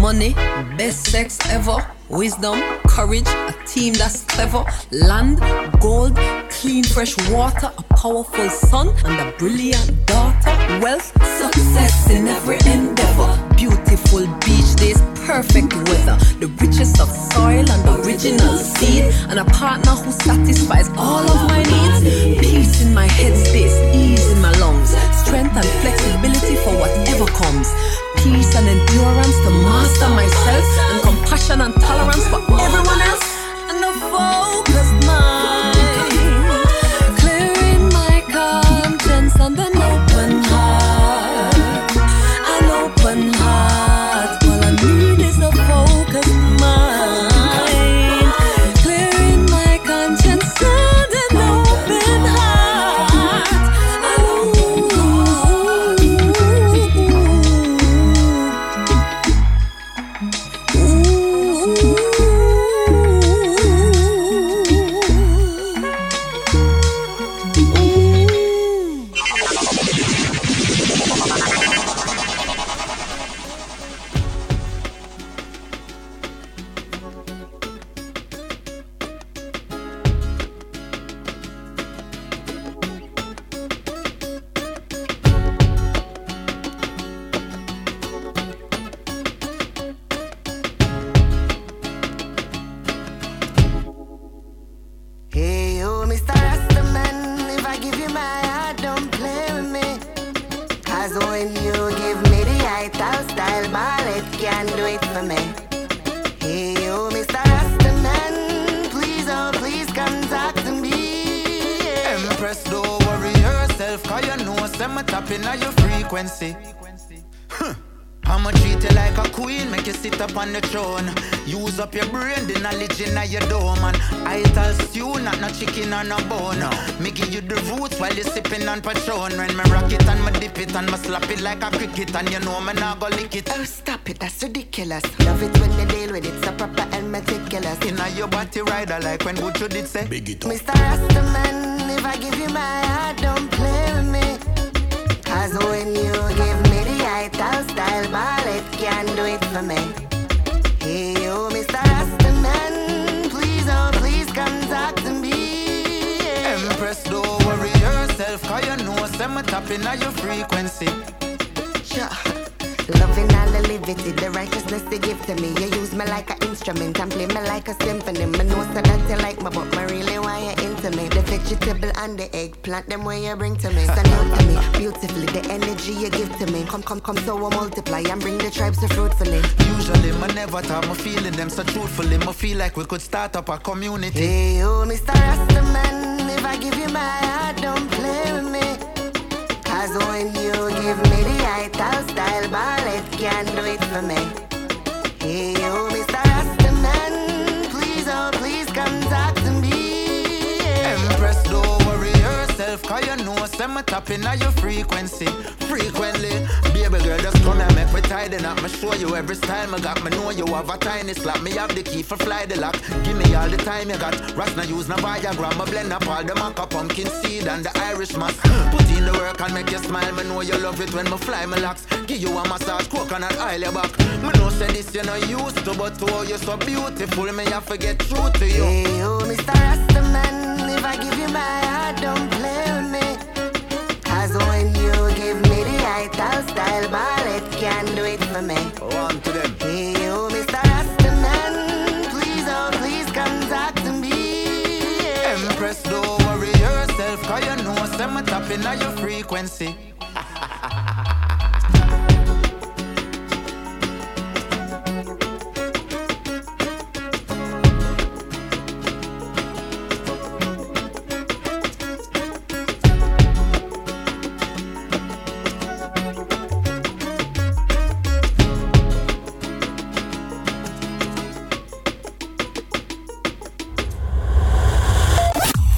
Money, best sex ever, wisdom, courage, a team that's clever, land, gold, clean fresh water, a powerful son and a brilliant daughter, wealth, success in every endeavor, beautiful beach days, perfect weather, the richest of soil and original seed, and a partner who satisfies all of my needs, peace in my headspace, ease in my lungs, strength and flexibility for whatever comes, peace and endurance to master myself, and compassion and tolerance for everyone else, and a focused mind. Clearing my conscience and an open heart, an open heart. All I need is a focused mind. Clearing my conscience and an open heart. Ooh. stepping on your frequency. Huh. I'ma treat you like a queen, make you sit up on the throne. Use up your brain, the knowledge in your dome. And I tell stew, not no chicken or no bone. No. Me give you the roots while you sipping on Patron. When me rock it and me dip it and me slap it like a cricket. And you know me not go lick it. Oh, stop it, that's ridiculous. Love it when you deal with it, so proper and meticulous. Inna your body rider like when Butcher did say big it up. Mister Rastaman, if I give you my heart, don't play with me. Cause when you give me the high-town style ball, it can do it for me. Hey, yo, Mister Rastaman, please, oh, please come talk to me. Empress, don't worry yourself, cause you know, send me tapping at your frequency. Sure. Loving all the liberty, the righteousness they give to me. You use me like an instrument and play me like a symphony. Me know so that you like me, but me really want you into me. The vegetable and the eggplant, them way you bring to me. So new to me, beautifully, the energy you give to me. Come, come, come, so I multiply and bring the tribes so fruitfully. Usually, me never talk, me feeling them so truthfully. Me feel like we could start up a community. Hey, oh, Mister Rastaman, if I give you my heart, don't play with me. Cause when you give me the high-town style ball, it can do it for me. Hey, oh, Mister Rastaman, please, oh, please come talk to me. Empress, don't worry yourself, cause you know, send me tapping at your frequency, frequently. Baby girl, just come and make me tidy up. Me show you every style I got. Me know you have a tiny slap. Me have the key for fly the lock. Give me all the time you got. Rasna use no Viagra. Me blend up all the maca, pumpkin seed and the Irish mask. Put in the work and make you smile. Me know you love it when me fly me locks. Give you a massage, coconut oil your back. Me know say this you no used to, but oh, you so beautiful. Me have to get true to you. Hey, oh, Mister Rastaman, if I give you my heart, don't play with me. Cause when you give me the high-town style ball, it can do it for me. Go on to them. Hey, oh, Mister Rastaman, please, oh, please come talk to me. Empress, don't worry yourself, cause you know send me tapping at your frequency.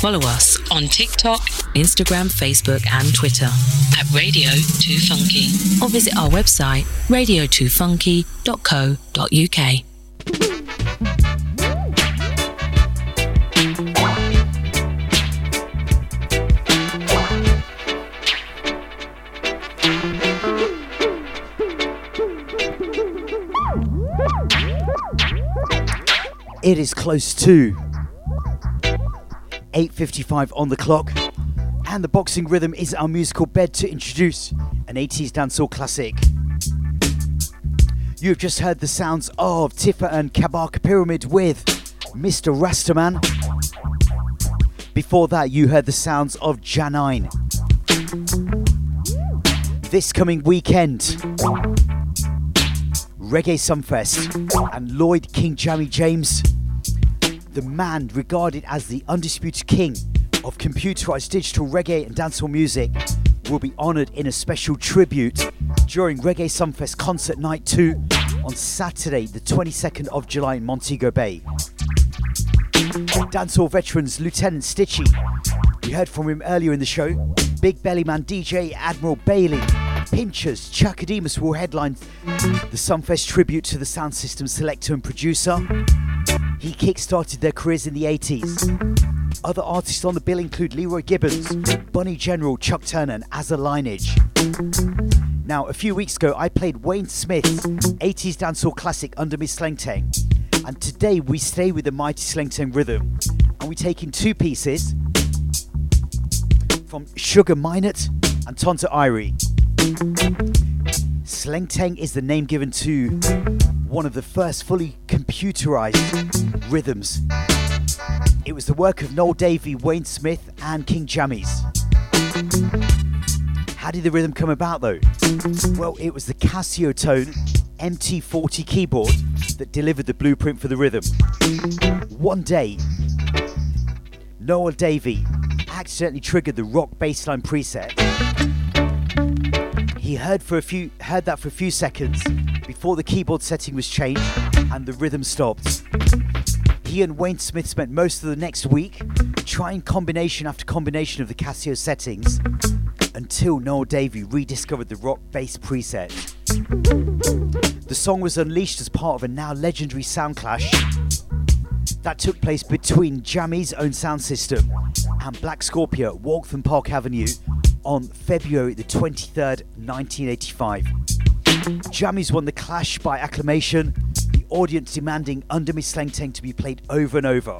Follow us on TikTok, Instagram, Facebook and Twitter at Radio two Funky or visit our website radio two funky dot co dot uk. It is close to eight fifty-five on the clock, and the Boxing Rhythm is our musical bed to introduce an eighties dancehall classic. You have just heard the sounds of Tifa and Kabaka Pyramid with Mister Rastaman. Before that, you heard the sounds of Janine. This coming weekend, Reggae Sunfest and Lloyd King Jammy James, the man regarded as the undisputed king of computerized digital reggae and dancehall music, will be honored in a special tribute during Reggae Sunfest Concert Night two on Saturday the twenty-second of July in Montego Bay. Dancehall veterans Lieutenant Stitchy, we heard from him earlier in the show, Big Belly Man D J Admiral Bailey, Pinchers, Chaka Demus will headline the Sunfest tribute to the sound system selector and producer. He kick-started their careers in the eighties. Other artists on the bill include Leroy Gibbons, Bunny General, Chuck Turner and As a Lineage. Now, a few weeks ago, I played Wayne Smith's eighties dancehall classic Under Me Slengtang. And today we stay with the mighty Slengtang rhythm. And we take in two pieces from Sugar Minott and Tonta Irie. Slengtang is the name given to one of the first fully computerized rhythms. It was the work of Noel Davey, Wayne Smith and King Jammys. How did the rhythm come about though? Well, it was the Casio Tone M T forty keyboard that delivered the blueprint for the rhythm. One day, Noel Davey accidentally triggered the rock bassline preset. he heard for a few heard that for a few seconds before the keyboard setting was changed and the rhythm stopped. He and Wayne Smith spent most of the next week trying combination after combination of the Casio settings until Noel Davey rediscovered the rock bass preset. The song was unleashed as part of a now legendary sound clash that took place between Jammys' own sound system and Black Scorpio at Waltham Park Avenue on February the twenty-third, nineteen eighty-five. Jammys won the clash by acclamation, the audience demanding Under Me Slang Teng to be played over and over.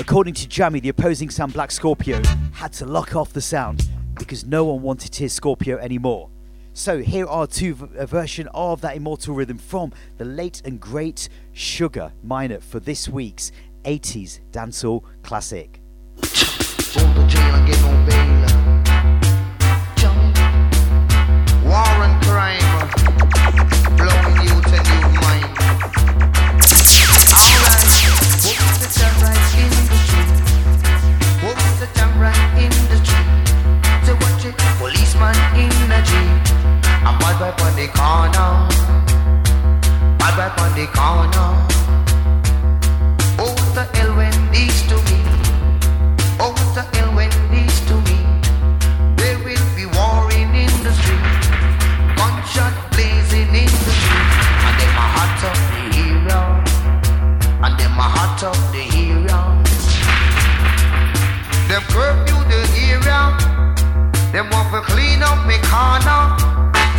According to Jammy, the opposing sound Black Scorpio had to lock off the sound because no one wanted his Scorpio anymore. So here are two v- a version of that immortal rhythm from the late and great Sugar Minott for this week's eighties dancehall classic. Warren Crime, blowing you to new mind. Alright, what's the downright industry? What's the downright industry? To watch it, policeman energy. I'm bad boy on the corner, bad boy on the corner. Oh, the hell when these to me? Oh, the hell when these to me? There will be war in industry. Shot blazing in the street, and then my heart up the hero, and then my heart up the hero. Them curfew the area, them want to clean up me corner,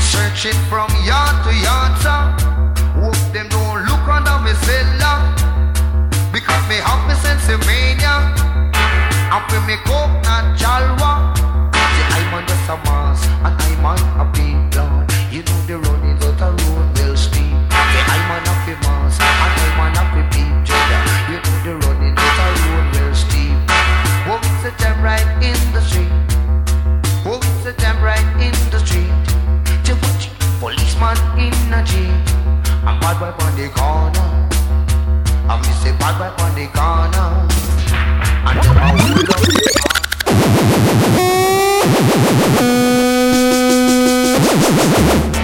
searching from yard to yard, sir. Hope them don't look under me cellar, because me have me sense of mania, and for me coke and chalwa. See, I'm on just a mass, and I'm on a big blood. You know the running out a road will speak. Yeah, I'm an happy mass, and I'm an happy peep. You know the running out a road will steep. Oh, it's a damn right in the street. Oh, it's a damn right in the street. To watch policeman in a jeep. I'm bad boy on the corner. I'm Mister Bad Boy on the corner. And the man who loves the corner.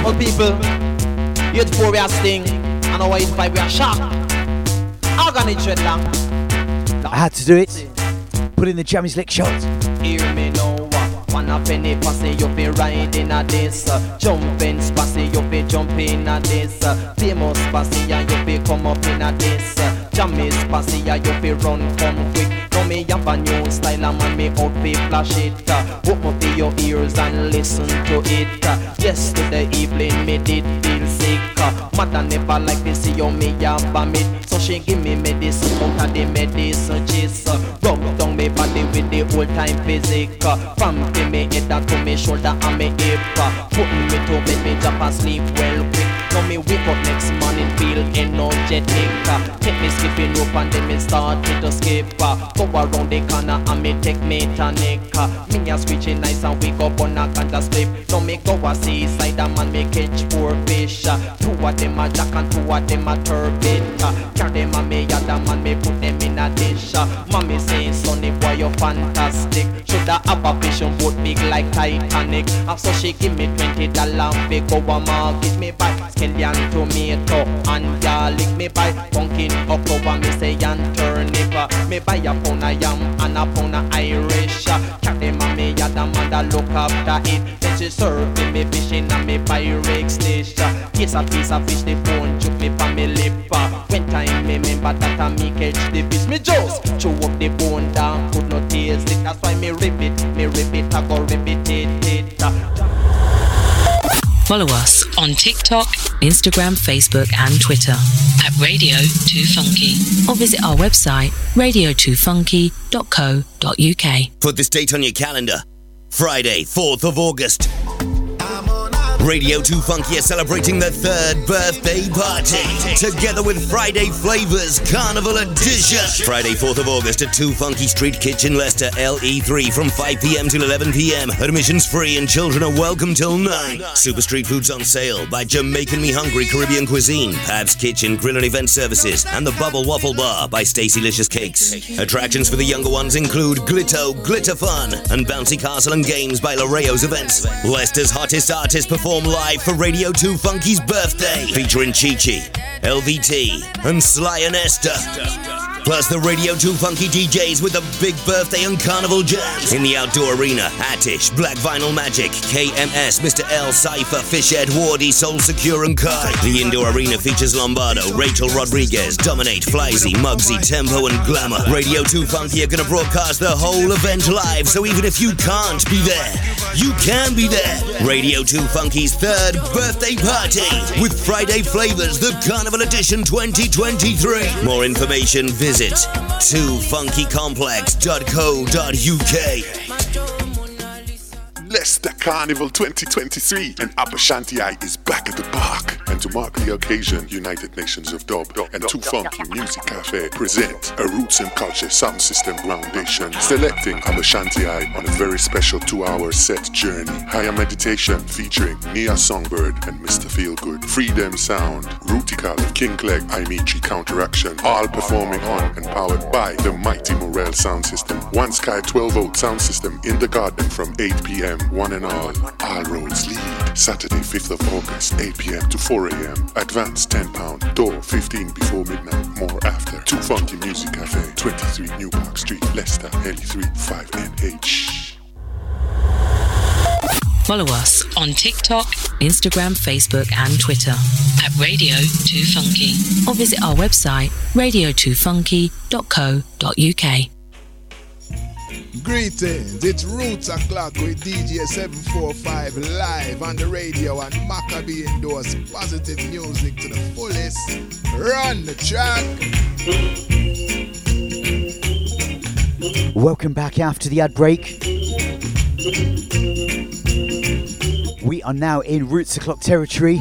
All people, you're the four we are sting, and our five we are shocked. I'm gonna dread down. I had to do it. Put in the Jammys lick shot. Hear me now. One up in the passy, you be riding at this. Jumping spassy, you be jumping at this. Famous spassy, you be come up in at this. Jammys spassy, you be run come quick. Now me have a new style and man me out be flash it. Open up your ears and listen to it. Yesterday evening me did feel sick. Mother never like this, see me have vomit. So she give me medicine, out of the medicine cheese. Rub down me body with the old time physic. Pump in me head to me shoulder and me hip. Putting me to bed, me drop and sleep well quick. Now me wake up next morning feel energetic. Take me skipping rope and then me start to skip. Go around the corner and me take me tonic. Me a screeching nice and we go on a kind of slip. Now me go a seaside and man me catch poor fish. Two of them a jack and two of them a turbid. Carry them a me yard and man me put them in a dish. Mommy say sonny boy you fantastic. Shoulda have a vision boat big like Titanic. And so she give me twenty dollars and we go a market. Me buy scallion tomato and garlic. Me buy pumpkin up over me say and turnip. Me buy a pound of yam and a pound of Irish. Carry them a me yard and man da look after it. Then she serve me fish in a me Pyrex dish. Kiss a piece of fish, the phone took me from me lip. When time me remember that I me catch the fish, me just chew up the bone down, could not taste it. That's why me rip it, me rip it, I go rip it, it, it. Follow us on TikTok, Instagram, Facebook and Twitter at Radio two Funky, or visit our website radio two funky dot co dot uk. Put this date on your calendar, Friday fourth of August. I'm on Radio two Funky are celebrating the third birthday party together with Friday Flavors Carnival Edition. Friday fourth of August at two Funky Street, Kitchen, Leicester, L E three from five p.m. till eleven p.m. Admission's free and children are welcome till nine. Super street foods on sale by Jamaican Me Hungry Caribbean Cuisine, Pab's Kitchen, Grill and Event Services, and the Bubble Waffle Bar by Stacylicious Cakes. Attractions for the younger ones include Glitto, Glitter Fun, and Bouncy Castle and Games by Lareo's Events. Leicester's hottest artists perform live for Radio two Funky's birthday, featuring Chi-Chi, L V T, and Sly and Esther. Plus the Radio two Funky D Js with the big birthday and carnival jams in the outdoor arena. Attish, Black Vinyl Magic, K M S, Mister L, Cypher, Fishhead, Wardy, Soul Secure and Kai. The indoor arena features Lombardo, Rachel Rodriguez, Dominate, Flyzy, Muggsy, Tempo and Glamour. Radio two Funky are going to broadcast the whole event live, so even if you can't be there, you can be there. Radio two Funky's third birthday party with Friday Flavors, the Carnival Edition twenty twenty-three. More information, visit Visit two funky complex dot co dot uk. Leicester Carnival twenty twenty-three and Abashanti is back at the park. And to mark the occasion, United Nations of Dub and two Funky Music Cafe present a Roots and Culture Sound System Foundation, selecting Abashanti on a very special two-hour set journey. Higher Meditation featuring Nia Songbird and Mister Feelgood, Freedom Sound, Rootical, King Clegg, Aimechi Counteraction, all performing on and powered by the mighty Morel Sound System. One Sky twelve-volt sound system in the garden from eight p.m. One and all, all roads lead. Saturday fifth of August, eight p.m. to four a.m. Advance ten pounds. Door fifteen before midnight. More after. Two Funky Music Cafe, twenty-three New Park Street, Leicester, L E three five N H. Follow us on TikTok, Instagram, Facebook and Twitter at Radio two Funky. Or visit our website, radio two funky dot co dot uk. Greetings, it's Roots O'Clock with D J seven forty-five live on the radio, and Maccabee endorse positive music to the fullest. Run the track. Welcome back after the ad break. We are now in Roots O'Clock territory.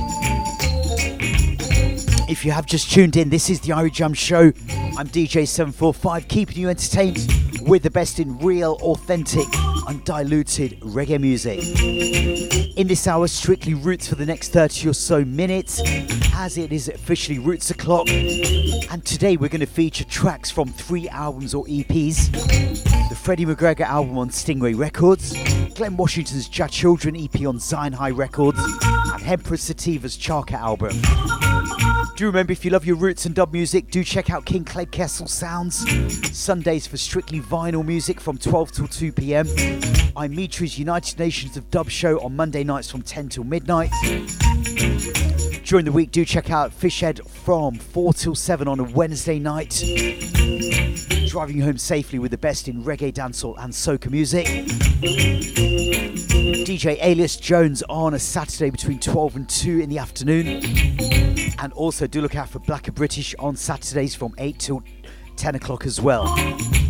If you have just tuned in, this is the Irie Jamms Show. I'm D J seven forty-five, keeping you entertained with the best in real, authentic, undiluted reggae music. In this hour, strictly Roots for the next thirty or so minutes, as it is officially Roots O'Clock. And today we're going to feature tracks from three albums or E Ps. The Freddie McGregor album on Stingray Records, Glenn Washington's Jah Children E P on Zion High Records, and Hempress Sativa's Charka album. Do remember, if you love your roots and dub music, do check out King Clegg Castle Sounds, Sundays for strictly vinyl music from twelve till two p.m. Imitri's United Nations of Dub show on Monday nights from ten till midnight. During the week, do check out Fishhead from four till seven on a Wednesday night. Driving you home safely with the best in reggae, dancehall and soca music. D J Alias Jones on a Saturday between twelve and two in the afternoon. And also do look out for Blacker British on Saturdays from eight till ten o'clock as well.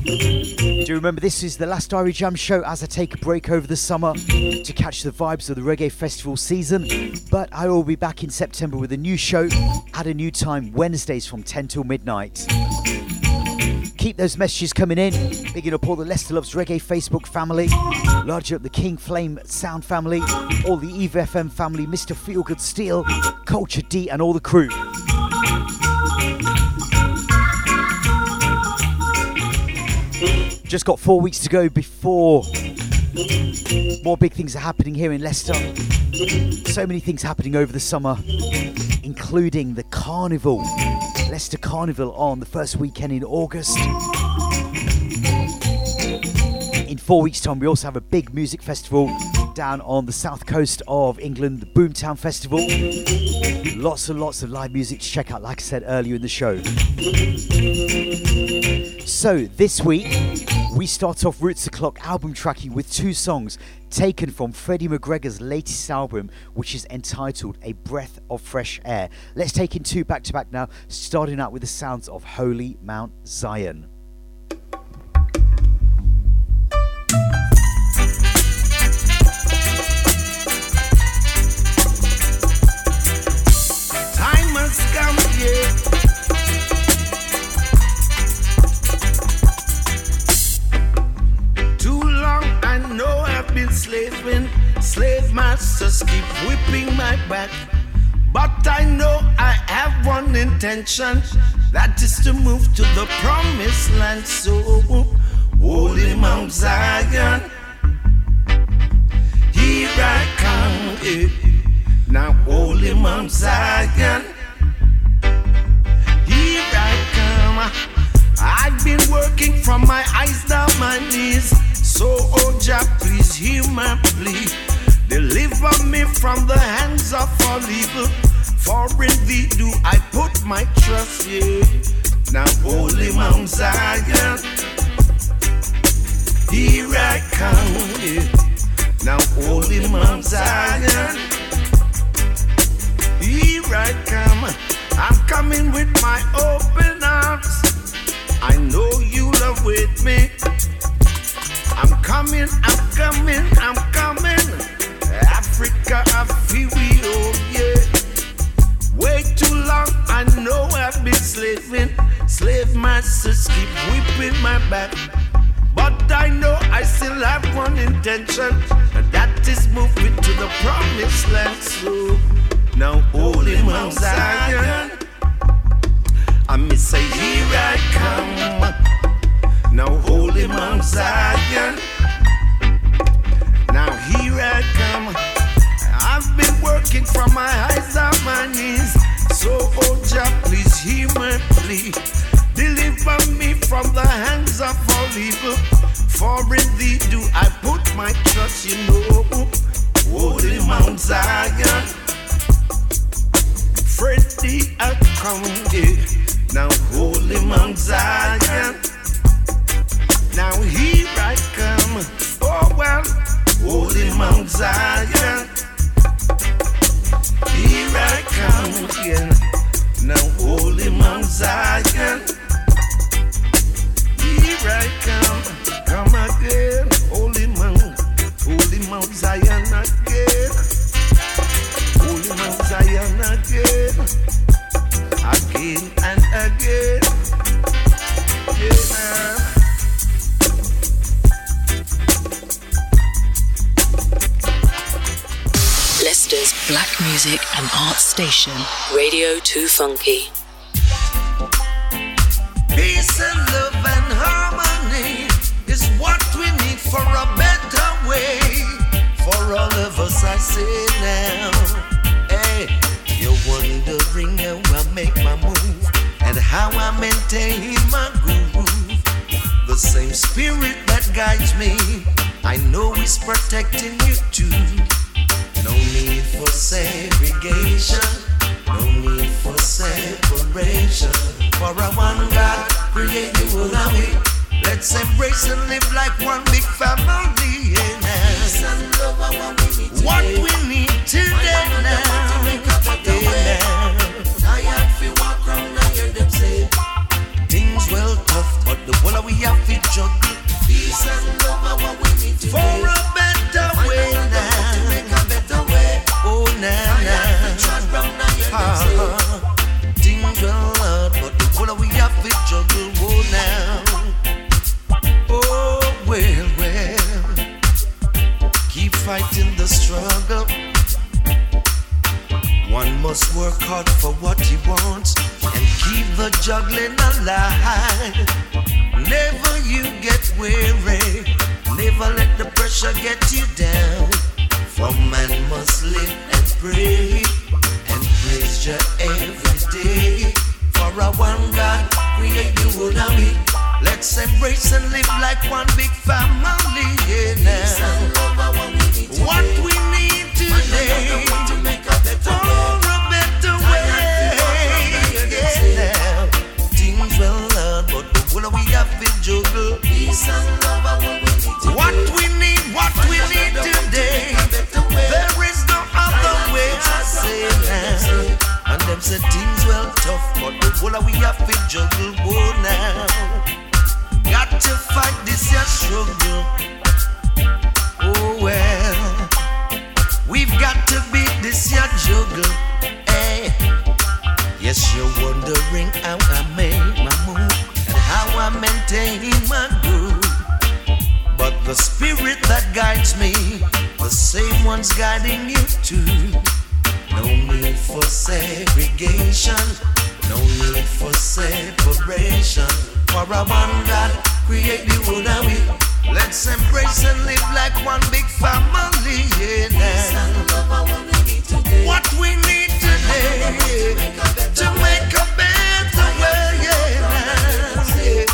Do remember, this is the last Irie Jamms Show as I take a break over the summer to catch the vibes of the reggae festival season. But I will be back in September with a new show at a new time, Wednesdays from ten till midnight. Keep those messages coming in. Bigging up all the Leicester Loves Reggae Facebook family. Larger up the King Flame Sound family. All the Eve F M family. Mister Feelgood Steel, Culture D and all the crew. Just got four weeks to go before more big things are happening here in Leicester. So many things happening over the summer, including the Carnival. Leicester Carnival on the first weekend in August. In four weeks' time, we also have a big music festival down on the south coast of England, the Boomtown Festival. Lots and lots of live music to check out, like I said earlier in the show. So this week, we start off Roots O'Clock album tracking with two songs taken from Freddie McGregor's latest album, which is entitled A Breath of Fresh Air. Let's take in two back to back now, starting out with the sounds of Holy Mount Zion. one intention, that is to move to the promised land. So holy Mount Zion, here I come, eh. Now holy Mount Zion, here I come. I've been working from my eyes down my knees. So, oh Jah, please hear my plea. Deliver me from the hands of all evil. For in thee do I put my trust, yeah. Now, holy Mount Zion, here I come, yeah. Now, holy Mount Zion, here I come. I'm coming with my open arms. I know you love with me. I'm coming, I'm coming, I'm coming. Africa, I feel we owe, yeah. Way too long, I know I've been slaving. Slave masters keep whipping my back. But I know I still have one intention, and that is moving to the promised land. So now holy Mount Zion, I miss a here I come. Now holy Mount Zion, now here I come. I've been working from my eyes on my knees. So oh Jah, please hear my plea. Deliver me from the hands of all evil. For in thee do I put my trust, you know. Holy Mount Zion, Freddie I come, yeah. Now holy Mount Zion, now here I come. Oh well, holy Mount Zion, here I come again. Now holy Mount Zion, here I come, come again. Holy Mount, holy Mount Zion again. Holy Mount Zion again. Again and again, yeah. Leicester's Black Music and Arts Station, Radio two Funky. Peace and love and harmony is what we need for a better way. For all of us, I say now, hey. You're wondering how I make my move and how I maintain my groove. The same spirit that guides me, I know is protecting you too. No need for segregation, no need for separation. For a one God created you love me. Let's embrace and live like one big family. Yeah, now. What we need today now. Things well tough, but the whole we have to juggle. Peace and love are what we need today. For a better way now. To make a better way. Oh, now, now. Things well hard, but the whole we have to juggle. Oh, now. Oh, well, well. Keep fighting the struggle. One must work hard for what he wants and keep the juggling alive. Never you get weary, never let the pressure get you down. For man must live and pray and praise Jah every day. For a one God create the world of me. Let's embrace and live like one big family, yeah, now. What we need today. What we need, what we need today. There is no other way, I say now. And them say things well tough, but the whole we have to juggle, oh now. Got to fight this your struggle. Oh well, we've got to beat this your juggle, hey. Yes, you're wondering how I made my move. How I maintain my groove. But the spirit that guides me, the same one's guiding you too. No need for segregation, no need for separation. For a one God, create the world of we. Let's embrace and live like one big family. Yeah, now. What we need today to make a better way. Yeah, yeah.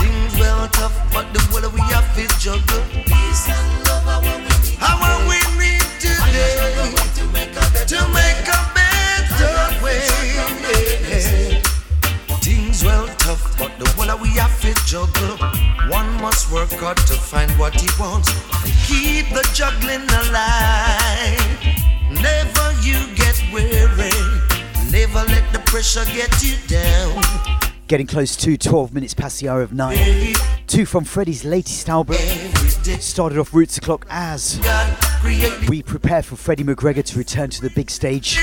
Things well tough, but the world we have is juggle. Peace and love, how we need today to make a better way. Yeah. Things well tough, but the world we have is juggle. One must work hard to find what he wants and keep the juggling alive. Never you get weary, never let the pressure get you down. Getting close to twelve minutes past the hour of nine. Hey. Two from Freddie's latest album. Started off Roots O'Clock as we prepare for Freddie McGregor to return to the big stage.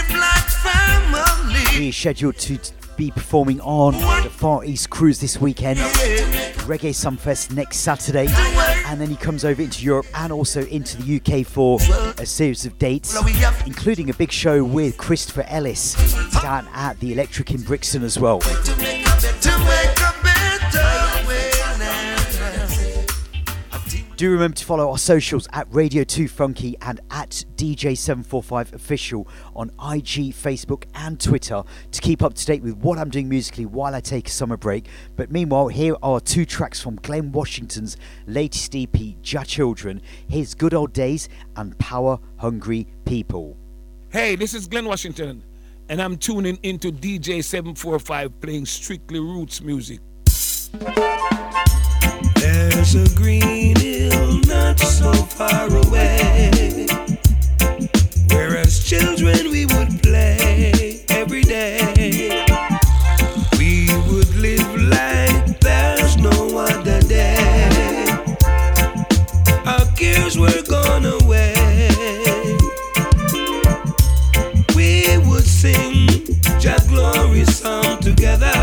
He is scheduled to be performing on the Far East Cruise this weekend. Hey. Reggae Sunfest next Saturday, and then he comes over into Europe and also into the U K for a series of dates, including a big show with Christopher Ellis down at the Electric in Brixton as well. Do remember to follow our socials at Radio two Funky and at D J seven forty-five Official on I G, Facebook and Twitter to keep up to date with what I'm doing musically while I take a summer break. But meanwhile, here are two tracks from Glenn Washington's latest E P, Jah Children, his Good Old Days and Power Hungry People. Hey, this is Glenn Washington and I'm tuning into D J seven forty-five playing strictly roots music. There's a green hill not so far away, where as children we would play every day. We would live like there's no other day. Our cares were gone away. We would sing Jah glory song together.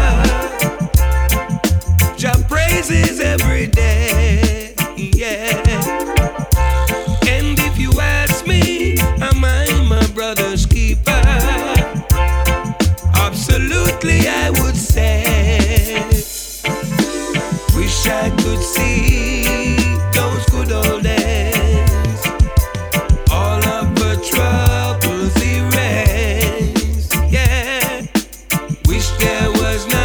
Jah praises every day, yeah. And if you ask me, am I my brother's keeper? Absolutely, I would say. Wish I could see those good old days. All of the troubles erased, yeah. Wish there was none.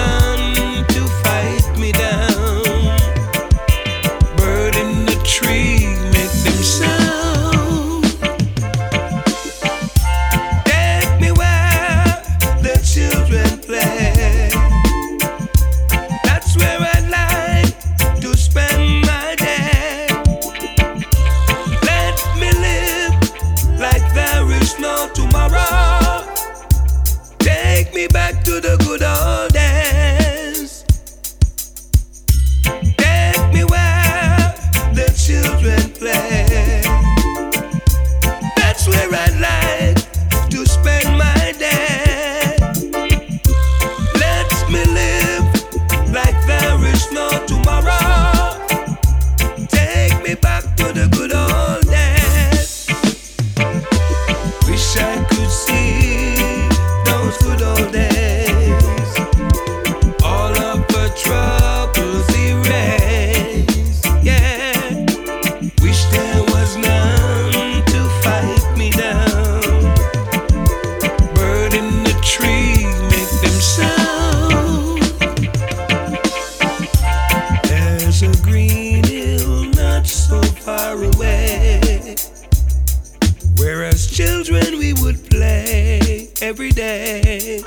Days,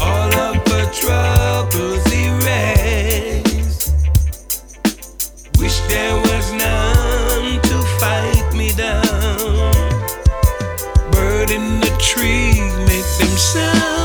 all of the troubles erased. Wish there was none to fight me down. Bird in the tree make them sound.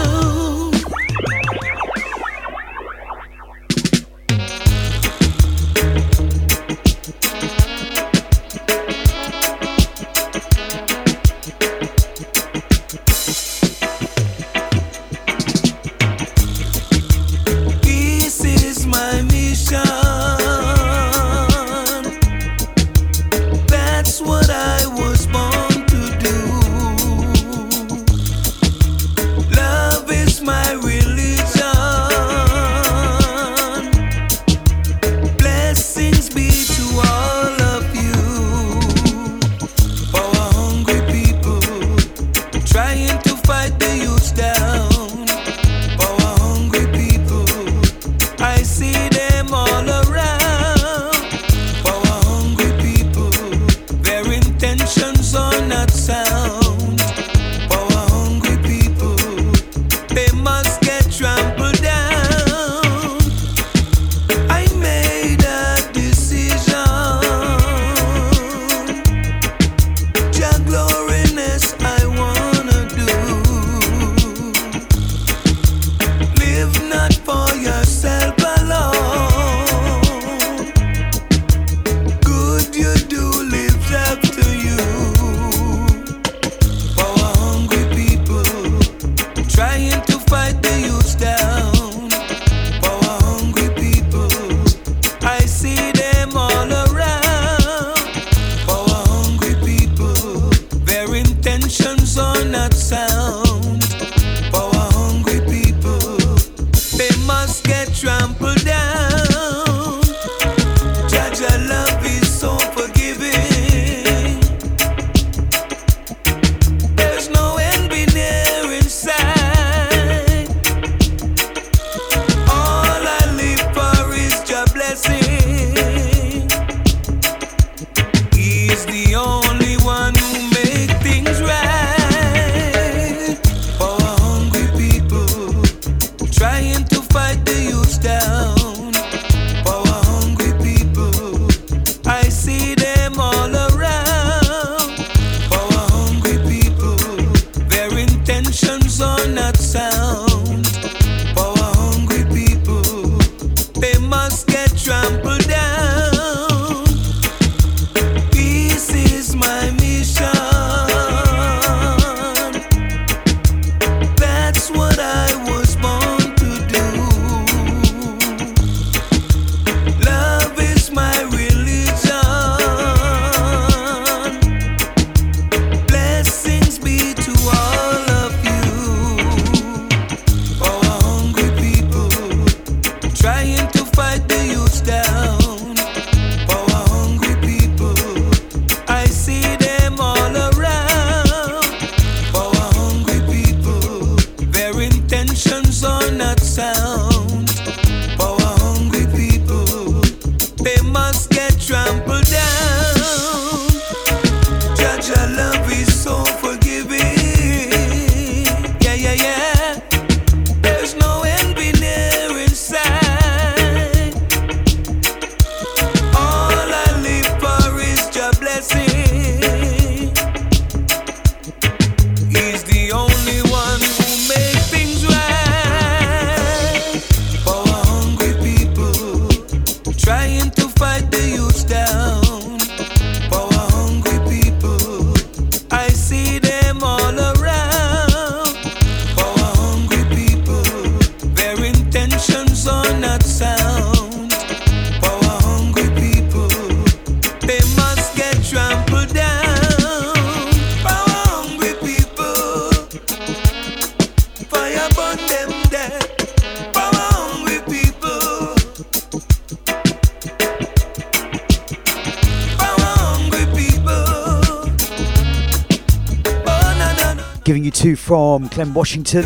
From Clem Washington,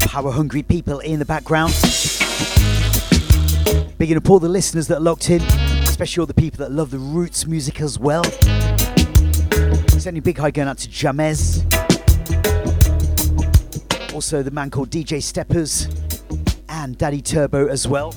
Power Hungry People in the background. Bigging up all the listeners that are locked in, especially all the people that love the roots music as well. Sending a big hi going out to Jammys. Also the man called D J Steppers and Daddy Turbo as well.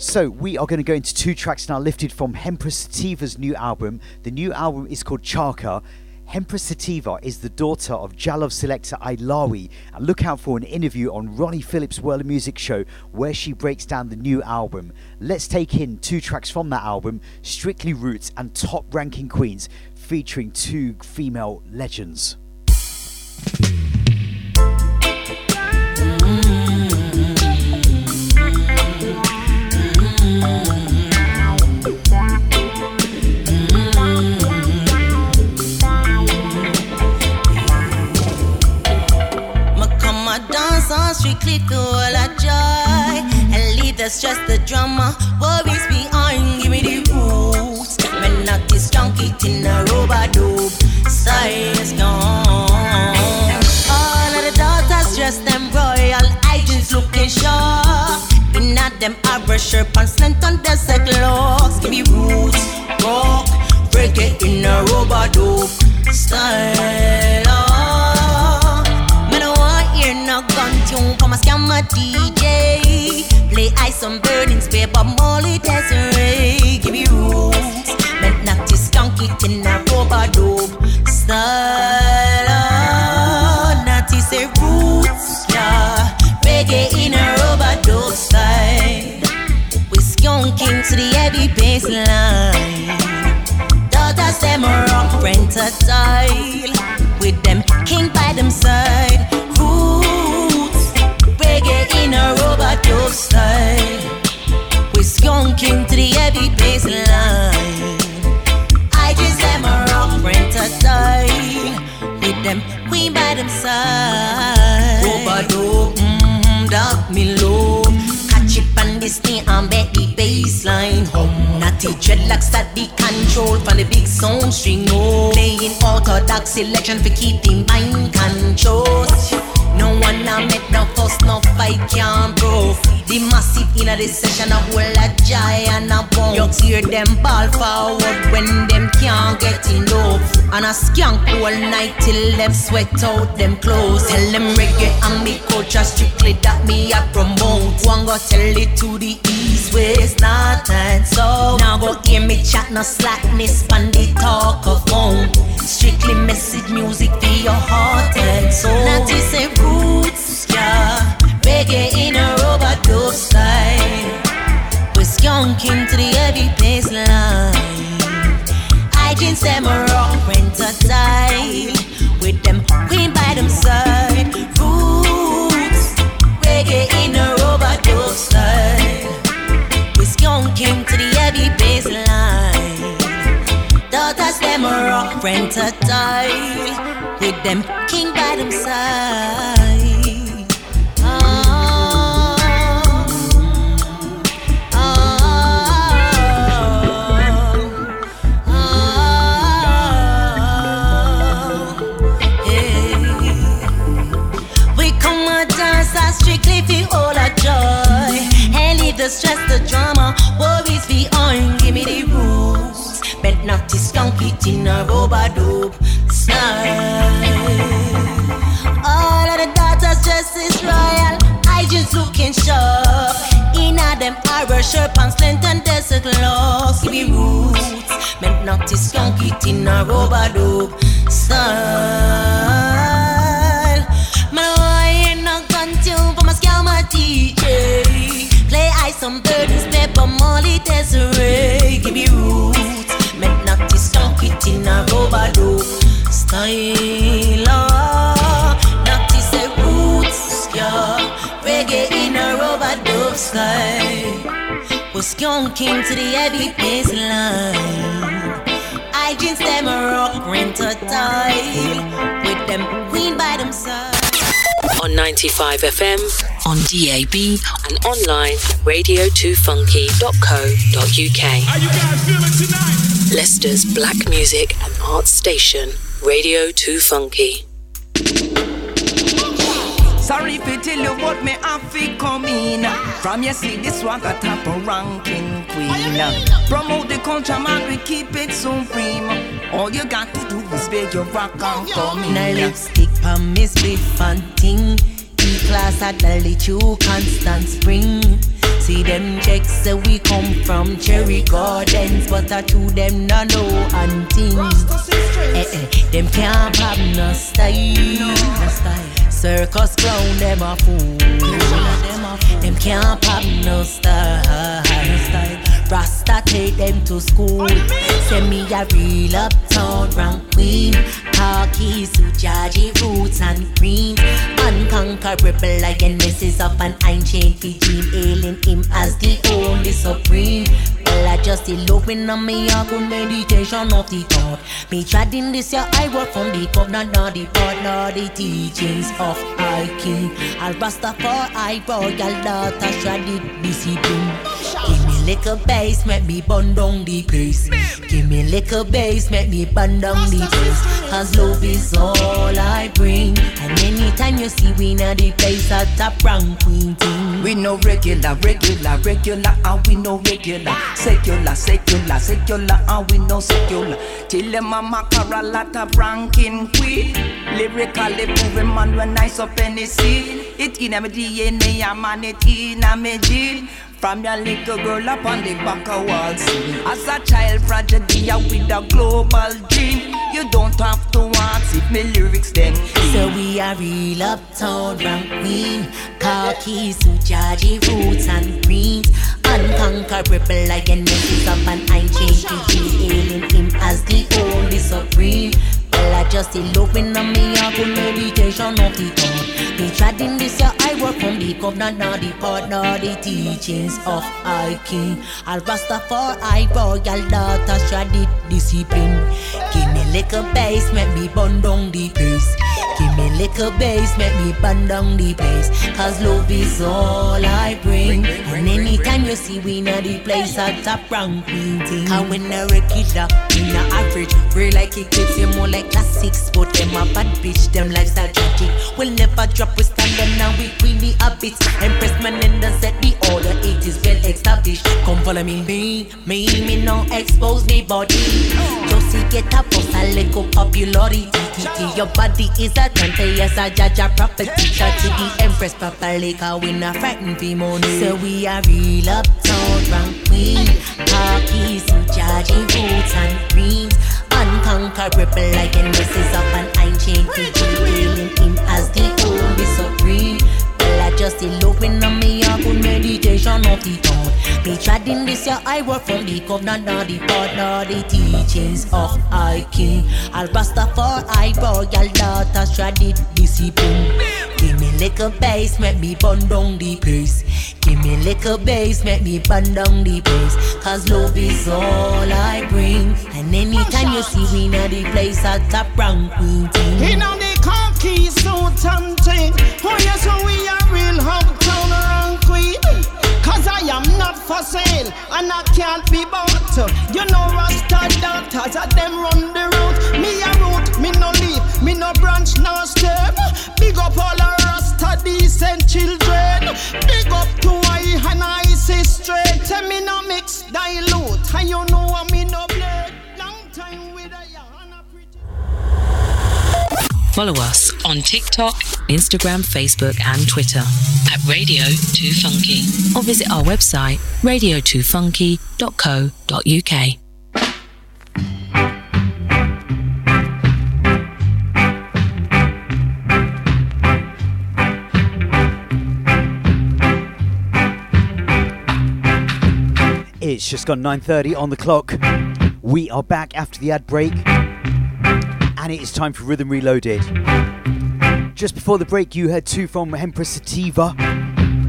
So we are going to go into two tracks now lifted from Hempress Sativa's new album. The new album is called Charka. Hempress Sativa is the daughter of Jalov selector Irie, and look out for an interview on Ronnie Phillips' World of Music show where she breaks down the new album. Let's take in two tracks from that album, Strictly Roots and Top Ranking Queens, featuring two female legends. Strictly to all our joy and leave us just the drama. Worries behind, give me the roots. Men knock this junkie in a robot dope. Science gone. All of the daughters dressed them royal. Agents looking sharp. In at them abra sharp and slant on their second locks. Give me roots, rock, reggae in a robot dope. Style. Come a scam a D J, play ice on burning spare, but Molly Desiree. Give me rules, meant not to skunk it in a rubber dope style. Oh, not to say roots, yeah, reggae in a rubber dope style. We skunking to the heavy bass line. Daughters them a rock rent a tile, with them king by them side. In a robot dope style, we skunking to the heavy bass line. I just am a rock rent a style, with them queen by them side. Robot dope, mmm, dark me low. Catch it on this thing and bet the bass line. Hum, natty dreadlocks that the control from the big sound string. Oh, playing orthodox selection for keeping mind controlled. No one now met, no fuss, no fight, can't prove. The massive inna this session, a whole lot joy and a bone. You hear them ball forward when them can't get enough. And a skank all night till them sweat out them clothes. Tell them reggae and me culture strictly that me a promote. One go tell it to the east, west, north and south. Now go hear me chat, no slackness, and the talk of home. Strictly message music for your heart and soul. Now to say roots, yeah, reggae in a rubber dope style. We're skunking to the heavy bass line. I jeans them a rock renter style, with them queen by them side. Roots, reggae in a rubber dope style. We're skunking to the heavy bass line. Daughters them a rock renter style, with them king by them side. The stress, the drama, worries behind. Give me the rules, bent not to skunk it in a robot dope style. All of the daughters dressed is royal. I just looking sharp. In a them arrow sharp and slant and desert locks. Give me rules, bent not to skunk it in a robot dope style. My ain't not gone tune for my scammer D J. Play ice some birdies, pepper, Molly, Desiree. Give me roots, meant not to skunk it in a rubber dope style. Not to say roots, yeah, reggae in a rubber dope style. We're skunking to the heavy bass line. I jeans them a rock renter tile, with them queen by them side. On ninety-five F M, on D A B, and online at radio two funky dot co dot U K. Are you guys feeling tonight? Leicester's Black Music and Arts Station, Radio two Funky. Sorry if you tell you what me have to come in. From your city, this one got top of ranking queen. Promote the culture, man, we keep it supreme. All you got to do is beg your rock and come in. Now lipstick and miss with fun ting. E-class at the L two constant spring. See them checks say we come from Cherry Gardens, but I to them no know and things. Eh, eh, them can't have no style. No. No style. Circus clown them a fool. Them can't have no style. No style. Rasta take them to school. Send me a real uptown round queen. Talkie, Sujaji, roots and greens. Unconquerable like Genesis of an ancient Fijian. Ailing him as the only supreme. Well, I just eloping on me a good meditation of the thought. Me trading this year, I work from the covenant, not the part, not the teachings of I King. I'll Rastafari, royal daughter, shredded discipline. Lick a bass, make me bun down the place. Give me lick a bass, make me bun down the place. Cause love is all I bring. And anytime you see we na the place at top ranking thing. We no regular, regular, regular, and we no regular. Secular, secular, secular, and we no secular. Till the mama Carola top ranking queen. Lyrically moving man when I up any scene. It in a D N A, I'm on it in a me gene. From your little girl up on the back of walls. As a child prodigy with a global dream. You don't have to ask if me lyrics then. So we are real uptown rank queen. Khaki, Sujaji, roots and greens. Unconquerable like an empty cup and I change the ailing him as the only supreme. Well, I just eloping on me a good meditation of the thought. Me trading this year, I work from the covenant, not the part, not the teachings of I King. I'll Rastafari, royal daughter, shredded discipline. Give me lick a bass, make me bun down the place. Give me lick a bass, make me bun down the place. Cause love is all I bring. And anytime you see we na the place, I top rank painting. And when a regular, in a average, real like it gives you more like classics. But them a bad bitch, them lifestyle tragic. We'll never drop. We stand up now, we queen the habits. Empress man and the set, the order it is well established. Come follow me, me, me, me no expose me body. Josie get up, boss, a little popularity. Your body is a tante, yes, a jaja property. Shout to the Empress, Papa Lake, we not frightened the money. So we are real uptown, rank queen. Khakis, Jaji, roots and greens. Unconquerable like an Mrs. of an ancient teacher. Ailing him as the only supreme. Well, I just eloping on me a good meditation of the thought. Me trading this year, I work from the covenant, not the part, not the teachings of I King. I'll Rastafari, royal daughter, shredded discipline. Give me lick a bass, make me bun down the place. Give me lick a bass, make me bun down the place. Cause love is all I bring. And anytime you see me na the place, I top rank queen thing. Key so tempting. Oh yes, so we are real hometown around queen. Cause I am not for sale and I can't be bought. You know Rasta doctors at them run the route. Me a root, me no leaf, me no branch, no stem. Big up all the Rasta decent children. Big up to I and I say straight. Tell me no mix, dilute. And you know I me no blade. Long time with a Yana pretty. Follow us on TikTok, Instagram, Facebook and Twitter at Radio two Funky or visit our website radio two funky dot co dot uk. It's just gone nine thirty on the clock. We are back after the ad break. And it is time for Rhythm Reloaded. Just before the break, you heard two from Hempress Sativa,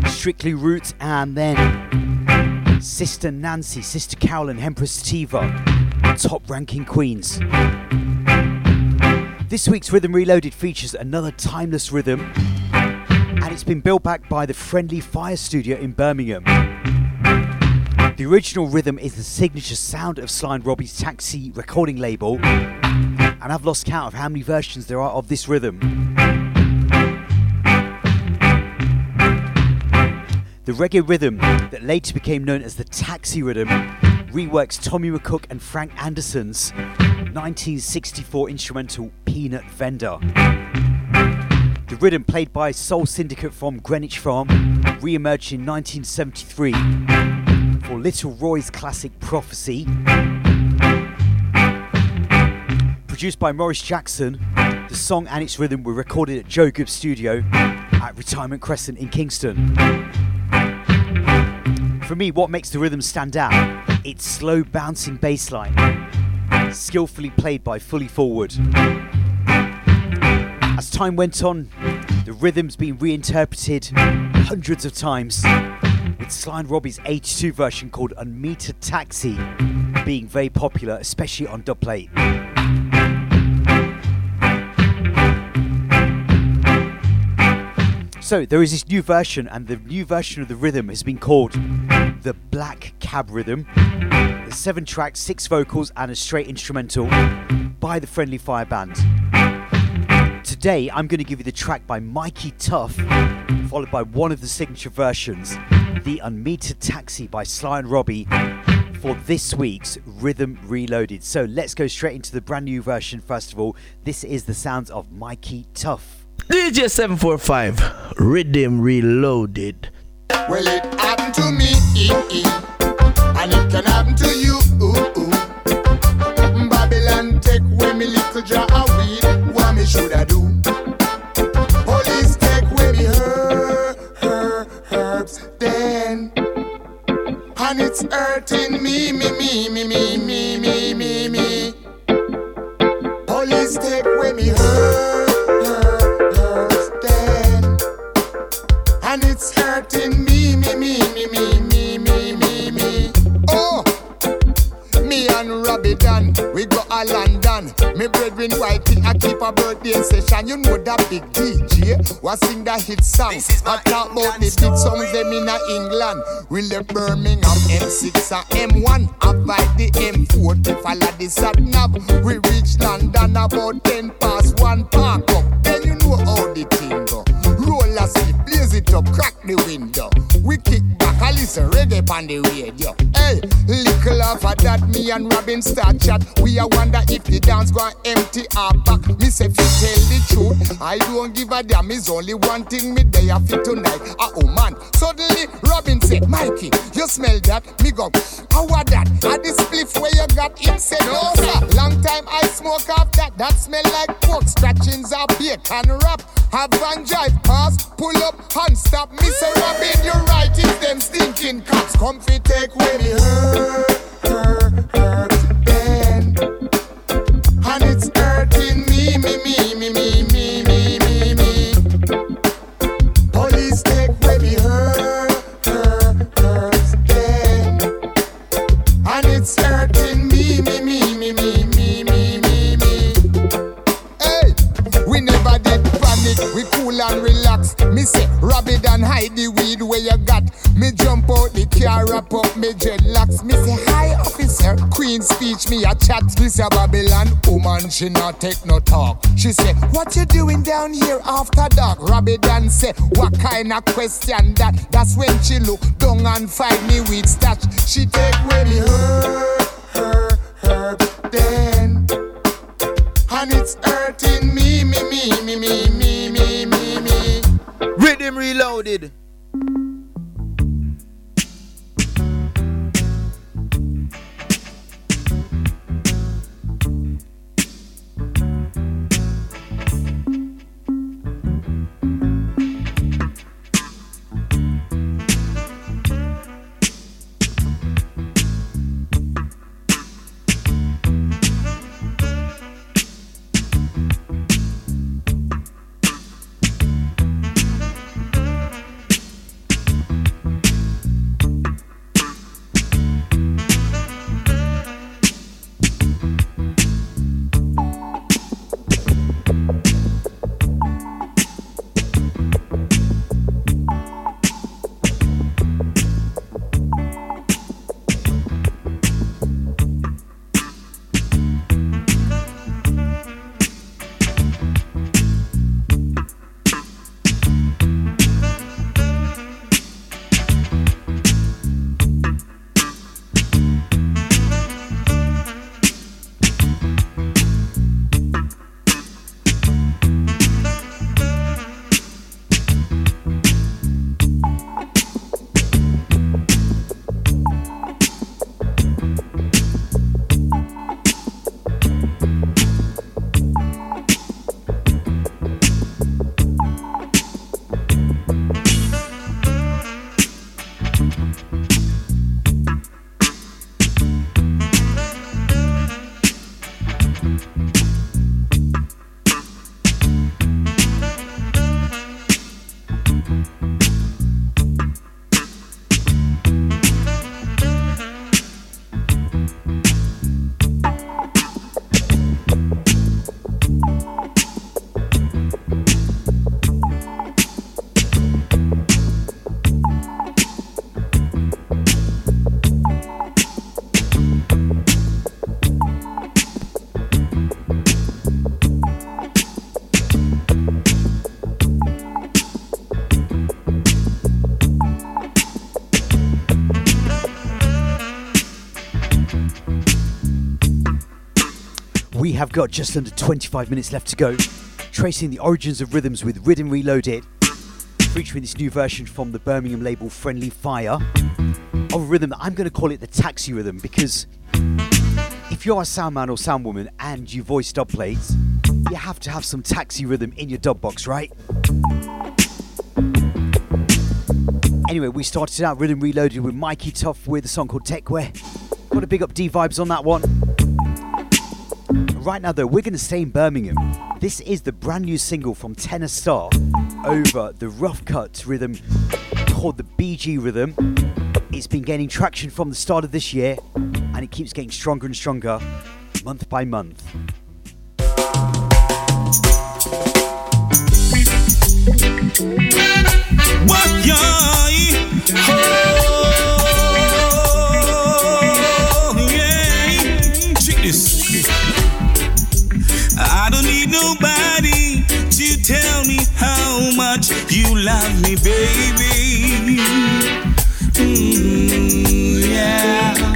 Strictly Roots, and then Sister Nancy, Sister Cowlin, Hempress Sativa, top-ranking queens. This week's Rhythm Reloaded features another timeless rhythm, and it's been built back by the Friendly Fire Studio in Birmingham. The original rhythm is the signature sound of Sly and Robbie's Taxi recording label. And I've lost count of how many versions there are of this rhythm. The reggae rhythm that later became known as the Taxi Rhythm reworks Tommy McCook and Frank Anderson's nineteen sixty-four instrumental Peanut Vendor. The Progressive Rhythm, played by Soul Syndicate from Greenwich Farm, re-emerged in nineteen seventy-three for Little Roy's classic Prophecy. Produced by Maurice Jackson, the song and its rhythm were recorded at Joe Gibbs Studio at Retirement Crescent in Kingston. For me, what makes the rhythm stand out? Its slow bouncing bass line, skillfully played by Fully Forward. As time went on, the rhythm's been reinterpreted hundreds of times, with Sly and Robbie's eighty-two version called Unmetered Taxi being very popular, especially on dubplate. So there is this new version, and the new version of the rhythm has been called the Black Cab Rhythm. There's seven tracks, six vocals and a straight instrumental by the Friendly Fire Band. Today I'm going to give you the track by Mikey Tuff, followed by one of the signature versions, the Unmetered Taxi by Sly and Robbie, for this week's Rhythm Reloaded. So let's go straight into the brand new version first of all. This is the sounds of Mikey Tuff. D J seven forty-five, Rhythm Reloaded. Well, it happened to me, and it can happen to you. Babylon take away me little jar of weed. What me should I do? Police take away me her, her, herbs then. And it's hurting me, me, me, me, me, me, me, me, me. Police take away me her, her, herbs then. And it's hurting me, me, me, me, me, me, me, me, me. Oh! Me and Robbie Dan, we go a London. Me brethren Whitey, I keep a birthday session. You know that big D J was sing that hit song. I talk about the big songs them in England. We left Birmingham, M six and M one. Avoid the M forty, follow the sat-nav. We reach London about ten past one, park up. Then you know how the thing go. Roll a sleep, blaze it up, crack the window. We kick back, I listen reggae on the radio. Hey, little off of that, me and Robin start chat. We a wonder if the dance gonna empty our back. Me say, if you tell the truth, I don't give a damn. It's only one thing me day after tonight. Ah, oh man, suddenly Robin say, Mikey, you smell that? Me go, how was that? I the spliff where you got him said, oh sir, long time I smoke off that. That smell like pork, scratchings are bait and rap. Have van drive pass, pull up, hand stop. Mister Robin, you're right, it's them stinking cops. Comfy take away me hurt, hurt, hurt, then. And it's hurting me, me, me, me, me, me, me, me, me. Police take away me hurt, hurt, hurt, then. And it's hurting me, me, me, me, me, me, me, me, me. Hey, we never did panic, we cool and relax. Me say, Robbie Dan, hide the weed where you got. Me jump out the car, wrap up me dreadlocks. Me say, hi officer, Queen's speech, me a chat. This a Babylon woman, she not take no talk. She say, what you doing down here after dark? Robbie Dan say, what kind of question that? That's when she look down and find me with stash. She take away me her, her, her, then. And it's hurting me, me, me, me, me, me, me, me, me. Rhythm Reloaded. We have got just under twenty-five minutes left to go, tracing the origins of rhythms with Rhythm Reloaded, featuring this new version from the Birmingham label Friendly Fire, of a rhythm that I'm going to call it the taxi rhythm, because if you're a soundman or soundwoman and you voice dub plates, you have to have some taxi rhythm in your dub box, right? Anyway, we started out Rhythm Reloaded with Mikey Tough with a song called Techwear. Got a big up D Vibes on that one. Right now though, we're going to stay in Birmingham. This is the brand new single from Tenor Star over the Rough Cut rhythm called the B G rhythm. It's been gaining traction from the start of this year and it keeps getting stronger and stronger month by month. What ya? I don't need nobody to tell me how much you love me, baby. Mm, yeah.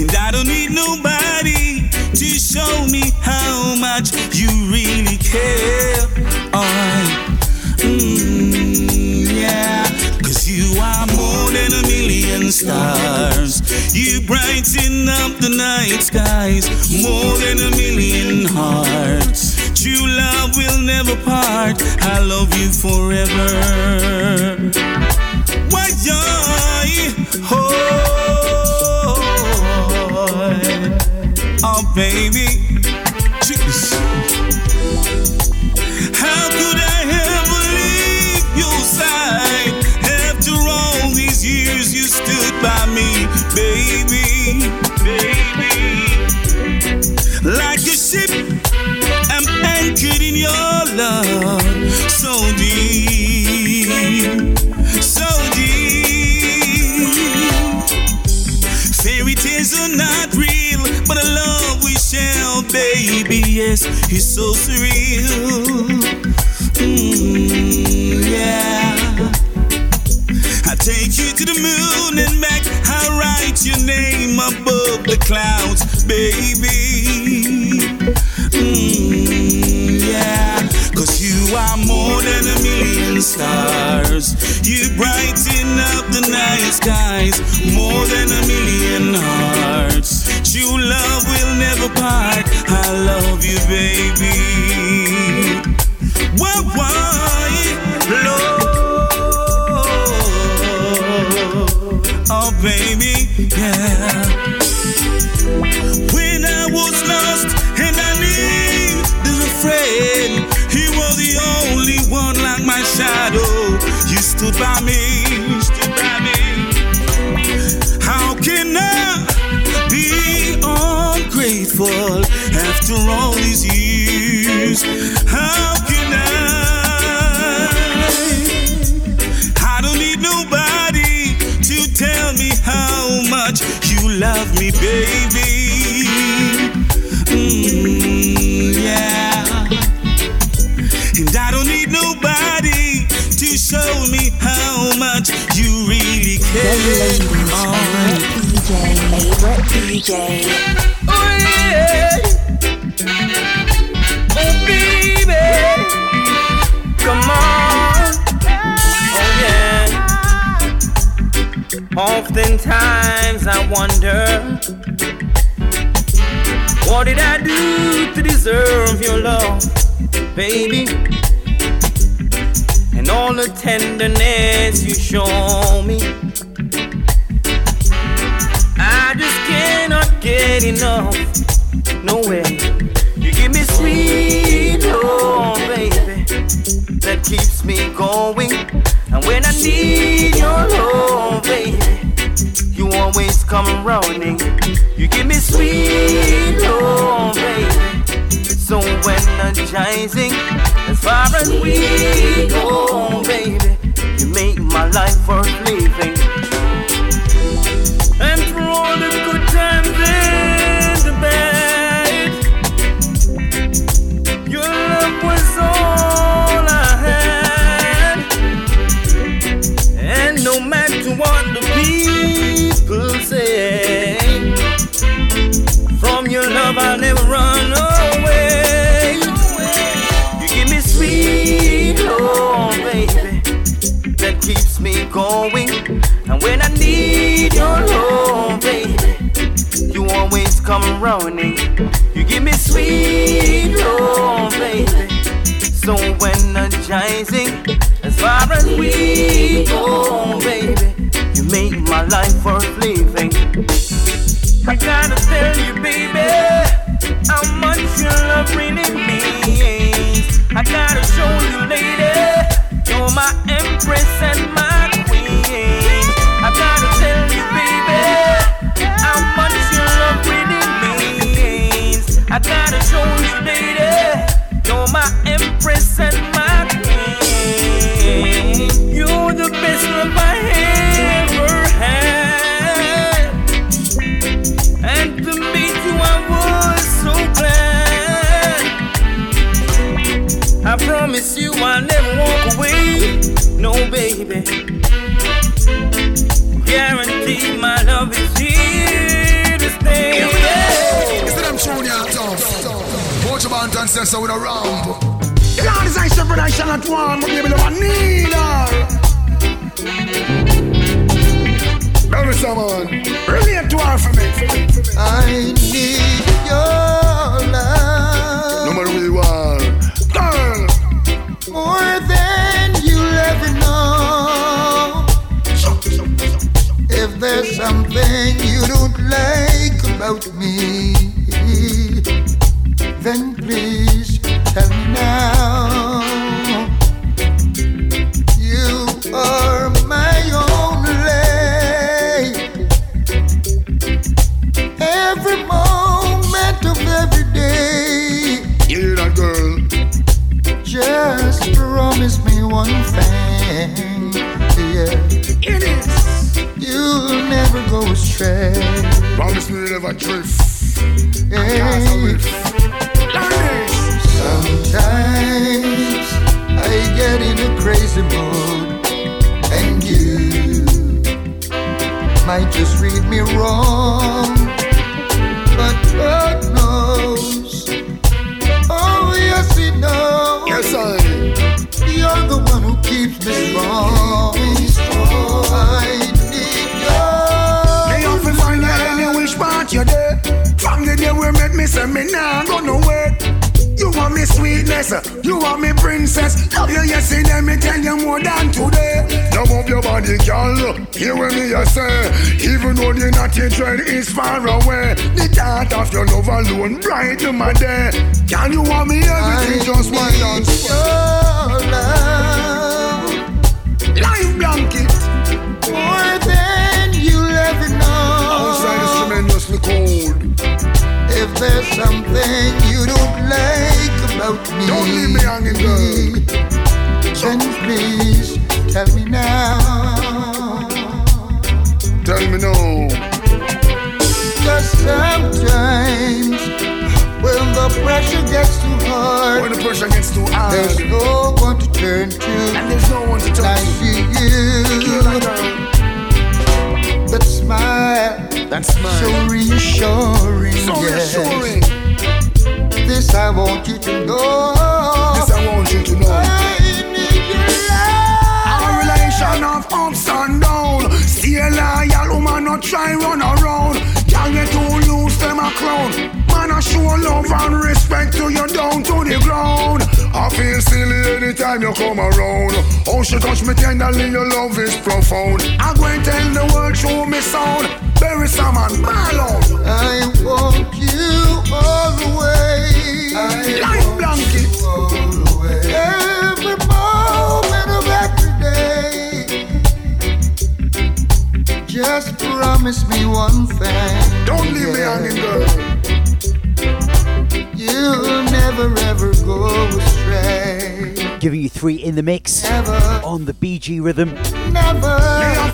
And I don't need nobody to show me how much you really care. Oh, mm, yeah. 'Cause you are more than a million stars. You brighten up the night skies, more than a million hearts. True love will never part. I love you forever. Why, oh, oh, baby. How could I ever leave your side? After all these years, you stood by me. Baby, baby, like a ship, I'm anchored in your love, so deep, so deep. Fairy tales are not real, but the love we share, baby, yes, is so surreal. Mm, yeah. Take you to the moon and back. I'll write your name above the clouds, baby. Mm, yeah. 'Cause you are more than a million stars. You brighten up the night skies, more than a million hearts. True love will never part. I love you, baby. Why, why, Lord? Oh, baby, yeah. When I was lost and I needed a friend, he was the only one like my shadow. You stood by me, you stood by me. How can I be ungrateful after all these years? How can I? I don't need nobody to tell me how much you love me, baby. Mm, yeah. And I don't need nobody to show me how much you really care. D J, D J, D J. Oh yeah. Oh baby, come on. Oh yeah. Oftentimes I wonder, what did I do to deserve your love, baby? And all the tenderness you show me, I just cannot get enough. No way. You give me sweet love, baby, that keeps me going. And when I need your love, baby, you always come running. You give me sweet love, baby, so energizing. As far as we go, baby, you make my life worth living. And through all the good times and the bad, your love was all I had. No matter what the people say, from your love I'll never macaroni. You give me sweet love, baby. So energizing as far as we go, baby. You make my life worth living. I gotta tell you, baby, how much your love really means. I gotta show you, lady, you're my empress and my queen. I gotta tell you, baby, how much your love really means. I gotta show you, lady, you're my empress and my queen. You're the best love I ever had. And to meet you I was so glad. I promise you I'll never walk away. No baby, guarantee my love is here to stay. Is it them showing you tough? Watch about ancestors with a ramp. The Lord is I shepherd, I shall not want. But give me the one needle. Tell me someone. Relate to her for me, for me, for me. I need your love. Number one, girl. More than you ever know. If there's something you don't like about me, then please tell me now. You are my only. Every moment of every day. Hear that, girl. Just promise me one thing, yeah. It is. You'll never go astray. Promise me you'll never drift. Hey. Sometimes I get in a crazy mood, and you might just read me wrong. But God knows, oh yes He knows. Yes I. You're the one who keeps me strong. I need God. They often find out any which part you're there. From the day we met me, say me nah go nowhere. You want me sweetness, you want me princess. Love you yesterday, me tell you more than today. Love up your body, girl, hear what me you say. Even though the naughty dread is far away, the thought of your love alone brighten my day. Can you want me everything, I just one dance? Love, life blanket, more than you'll ever know. Outside is tremendously cold. If there's something you don't like about me, don't leave me hanging, girl. Then please tell me now. Tell me now. Cause sometimes when the pressure gets too hard, when the pressure gets too hard, there's no one to turn to, and there's no one to turn like to. You. That smile, that smile, so reassuring, so reassuring. Yes. This I want you to know. This I want you to know. I need your love. Our relation of ups and downs. See a loyal woman, not try run around. Can't get too loose, them a clown. Man, I show love and respect to you down to the ground. I feel silly anytime you come around. Oh, she touch me tenderly, your love is profound. I go and tell the world through me sound. Barry Salmon, my love. I want you all the way. I Life want blanket. You all the way. Every moment of every day. Just promise me one thing. Don't leave yeah. me hanging, girl. You'll never ever go astray. Giving you three in the mix never, on the B G rhythm. Never.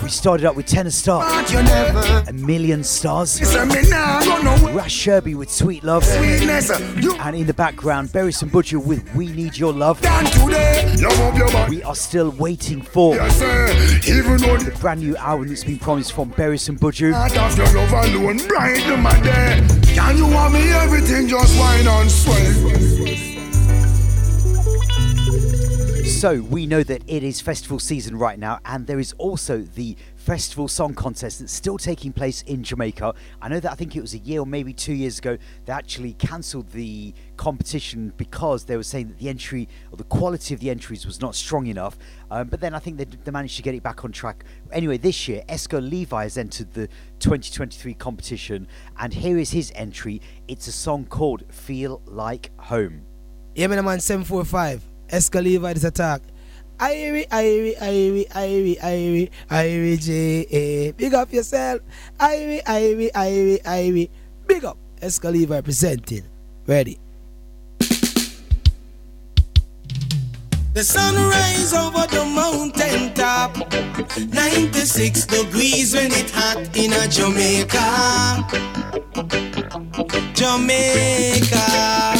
We started up with Tenor Star, A Million Stars, Rash Sherby with Sweet Love, Sweetness, and in the background, Berris and Butcher with We Need Your Love. We are still waiting for yes, the brand new album that's been promised from Berris and Butcher. Can you want me everything? Just wine and sway. So we know that it is festival season right now, and there is also the Festival Song Contest that's still taking place in Jamaica. I know that I think it was a year or maybe two years ago they actually cancelled the competition because they were saying that the entry or the quality of the entries was not strong enough. Um, but then I think they, they managed to get it back on track. Anyway, this year, Esco Levi has entered the twenty twenty-three competition, and here is his entry. It's a song called Feel Like Home. Yeah, man, man, seven forty-five. Esco Levi is attack. Irie, Irie, Irie, Irie, Irie, Irie, J A. Big up yourself. Irie, Irie, Irie, Irie. Big up. Esco Levi presenting. Ready. The sunrise over the mountain top, ninety-six degrees when it's hot in a Jamaica. Jamaica.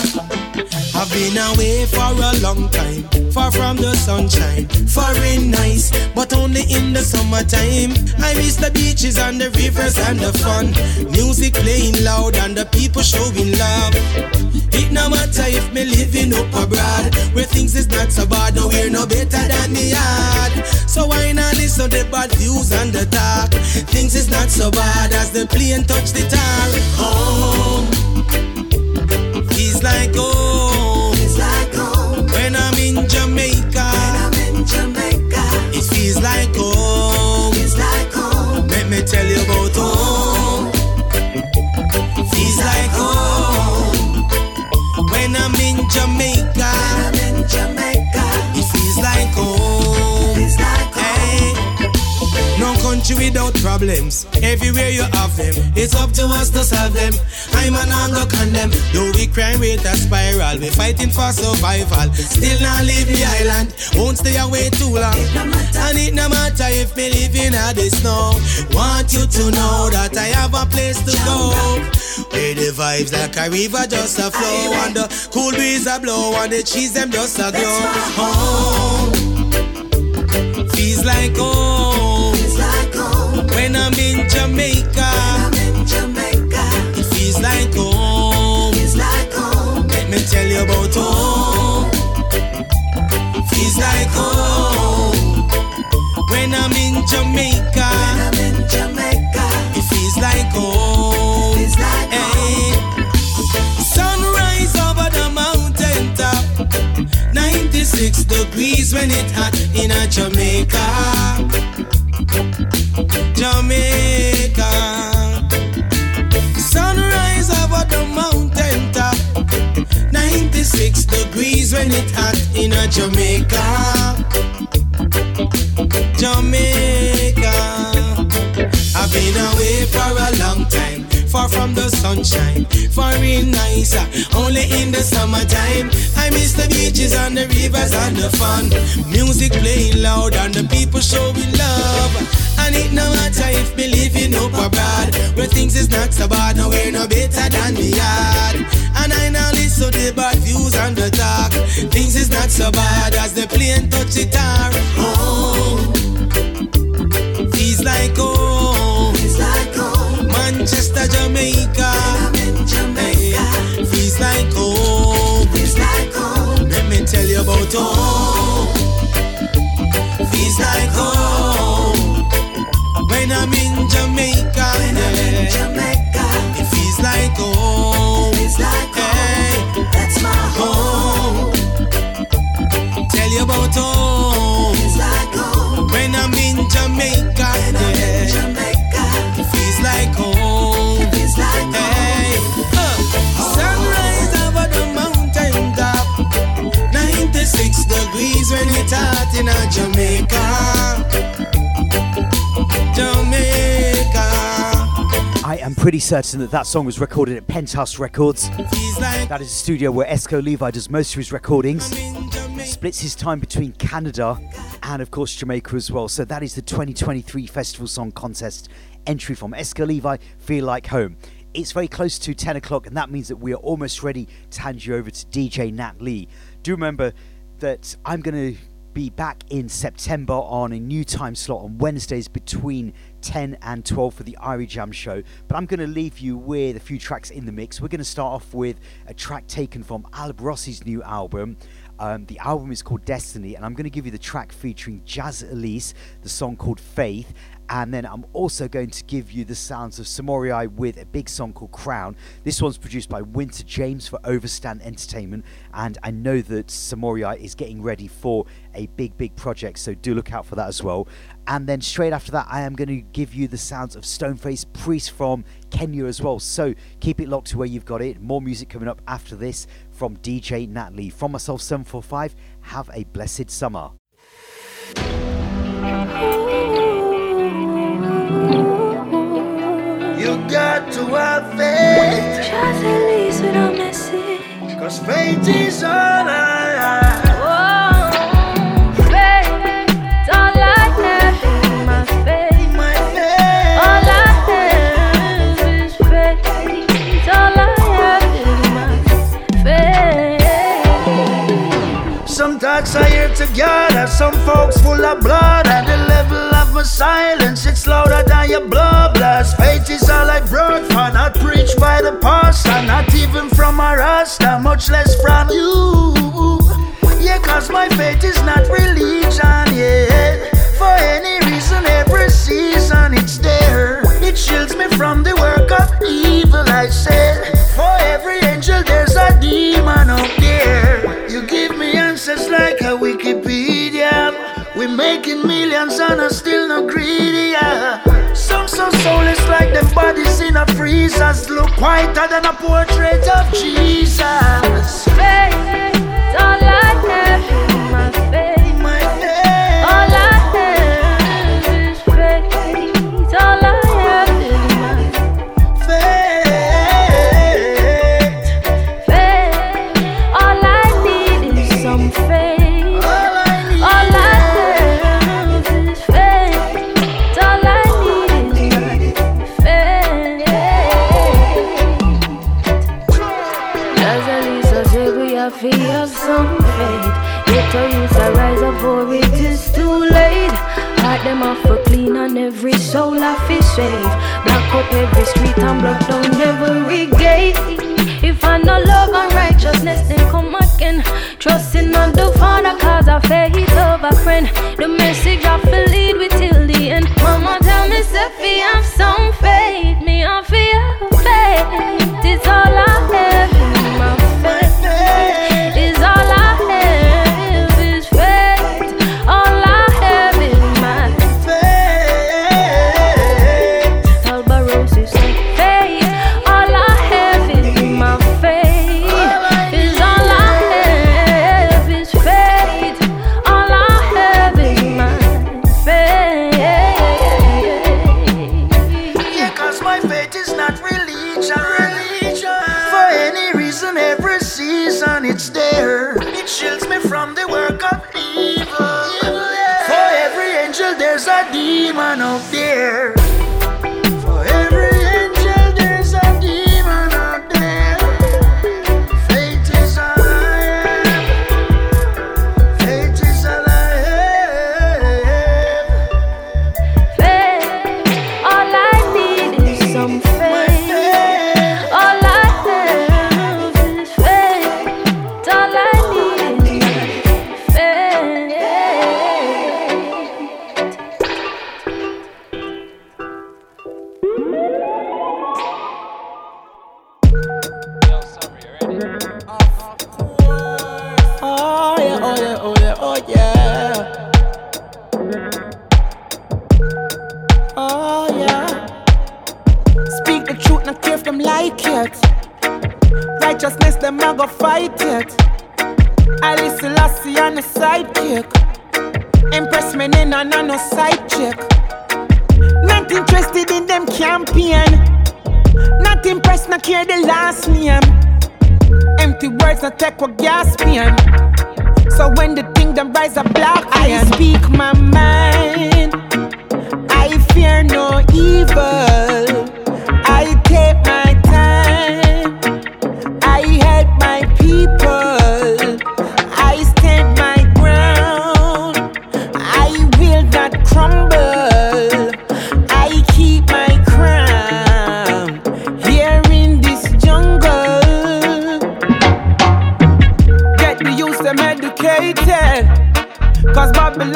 I've been away for a long time, far from the sunshine, foreign nice, but only in the summertime. I miss the beaches and the rivers and the fun, music playing loud and the people showing love. It no matter if me living up abroad, where things is not so bad, no we're no better than the yard. So why not listen to the bad views and the dark? Things is not so bad as the plane touch the tar. Home is like home. In Jamaica, when I'm in Jamaica, it feels like home. Feels like home. Let me tell you about home. Feels like home. When I'm in Jamaica, when I'm in Jamaica, it feels like home. Feels like home. Hey. No country without problems. Everywhere you have them, it's up to us to solve them. I'm an angle condemn, though we crime rate a spiral. We fighting for survival, still not leave the island. Won't stay away too long, and it no matter if me living at the snow. Want you to know that I have a place to go, where the vibes like a river just a flow, and the cool breeze a blow, and the trees them just a glow. Home feels like home when I'm in Jamaica. It's like home. It's like home. Let me tell you about home. Feels like home. When I'm in Jamaica. When I'm in Jamaica. It feels like home. It feels like home. Hey. Sunrise over the mountain top. ninety-six degrees when it's hot in a Jamaica. Jamaica. Sunrise over the mountain top, ninety-six degrees when it's hot in a Jamaica. Jamaica. I've been away for a long time, far from the sunshine, foreign nicer, only in the summertime. I miss the beaches and the rivers and the fun, music playing loud and the people showing love. And it no matter if me living up abroad, where things is not so bad, no we're no better than the yard. And I now listen to the bad views and the talk. Things is not so bad as the plane touch the tar. Home feels like home. Feels like home. Manchester, Jamaica. I'm in Jamaica. Feels like home. Feels like home. Let me tell you about home. Feels like home. When I'm in Jamaica, when I'm in Jamaica, it feels like home. It feels like home. Hey. That's my home. Tell you about home. It feels like home. When I'm in Jamaica, when I'm in Jamaica, it feels like home. It feels like hey. Home. Uh, sunrise over the mountain top, ninety-six degrees when it's hot in a Jamaica. I am pretty certain that that song was recorded at Penthouse Records. That is a studio where Esco Levi does most of his recordings. Splits his time between Canada and, of course, Jamaica as well. So that is the twenty twenty-three Festival Song Contest entry from Esco Levi, Feel Like Home. It's very close to ten o'clock, and that means that we are almost ready to hand you over to D J Nat Lee. Do remember that I'm going to be back in September on a new time slot on Wednesdays between ten and twelve for the Irie Jamms Show, but I'm going to leave you with a few tracks in the mix. We're going to start off with a track taken from Aleb Rossi's new album, Um, the album is called Destiny, and I'm going to give you the track featuring Jazz Elise, the song called Faith, and then I'm also going to give you the sounds of Samorii with a big song called Crown. This one's produced by Winter James for Overstand Entertainment, and I know that Samorii is getting ready for a big, big project, so do look out for that as well. And then straight after that, I am going to give you the sounds of Stoneface Priest from Kenya as well, so keep it locked to where you've got it. More music coming up after this from D J Natalie. From myself, seven forty-five, have a blessed summer. You got to have faith. Just at least with a message. Cause faith is all I have. Whoa, faith, all I have. My faith, my faith. All I have is faith. It's all I have is faith. Some talks are here together. Some folks full of blood. At the level of a silence, it's louder than your blood blast. Faith is all I brought for, not preached by the pastor, not even from a Rasta, much less from you. Yeah, cause my faith is not religion, yeah. For any reason, every season, it's there. It shields me from the work of evil, I said. For every angel, there's a demon up there. You give me answers like a Wikipedia. We're making millions and I'm still no greedy, yeah. Some so soulless like them bodies in a freezer. Look whiter than a portrait of Jesus. Faith, all I have, my faith, my faith. All I have is faith. All I have is my faith. Faith, all I need is some faith. Them off for clean on every soul I fish save. Block up every street and block down every gate. If I no love and righteousness, then come again. Trusting on the Father, cause I faith of a friend. The message I feel lead with till the end. Mama tell me, Sophie, I'm some faith. Me, I feel faith. It's all I have. My faith is all I have. From the work of evil, evil, yeah. For every angel there's a demon out there. For every angel there's a demon out there. Faith is all I have. Faith is all I have. Faith, all I need is some faith.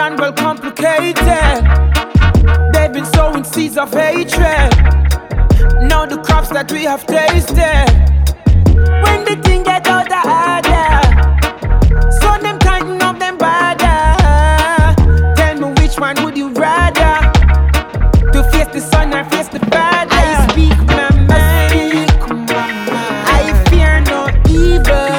and well complicated. They've been sowing seeds of hatred. Now the crops that we have tasted. When the thing get out the harder, so them tighten up them border. Tell me which one would you rather? To face the sun or face the father? I speak my mind. I speak my mind. I fear no evil.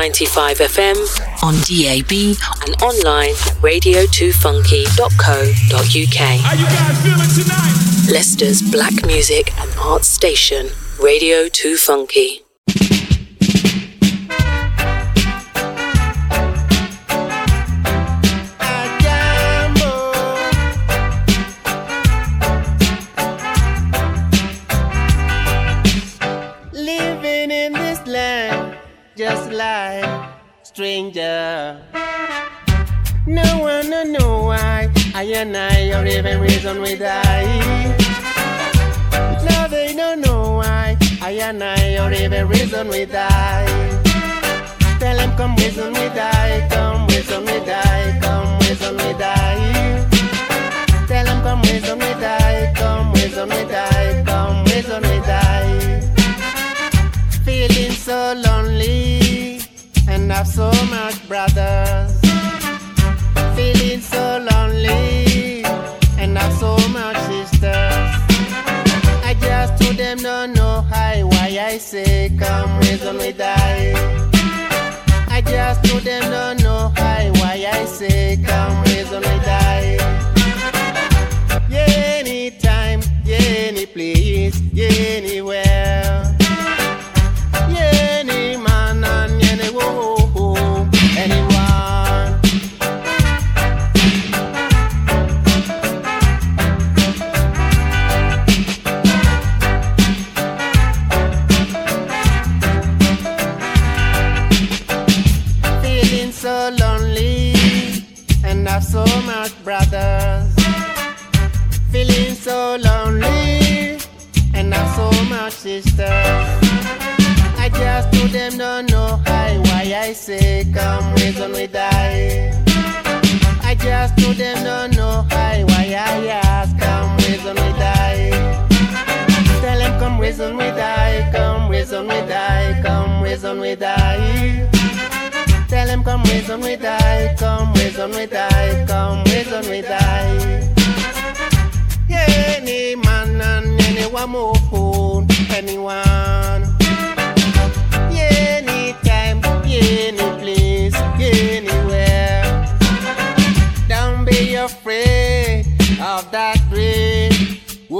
ninety-five F M, on D A B, and online at radio two funky dot co dot U K. Are you guys feeling tonight? Leicester's Black Music and Arts Station, Radio two Funky. Stranger, no one no know why I and I are even reason we die. No, they don't know why I and I are even reason we die. Tell them come reason we die, come reason we die, come reason we die. Tell them come reason we die, come reason we die, come reason we die. Feeling so lonely. And I've so much brothers, feeling so lonely. And I've so much sisters. I just to them don't know how, why I say come reason we die. I just to them don't know how, why I say come reason we die. Yeah, anytime, yeah, any place, yeah, anywhere. So much brothers, feeling so lonely, and I've so much sisters. I just to them don't know how, why I say come reason we die. I just to them don't know how, why I ask come reason we die. Tell them come reason we die, come reason we die, come reason we die. Tell him come reason we die, come reason we die, come reason we die. Yeah, any man and any woman, anyone. Yeah, anytime, yeah, any place.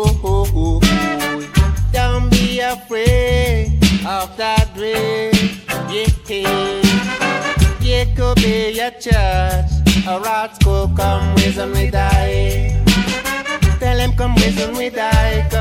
oh, oh, oh, oh. Don't be afraid of that rain. Yeah, it could be your church. A rat could come with and we die. Tell him come with and we die.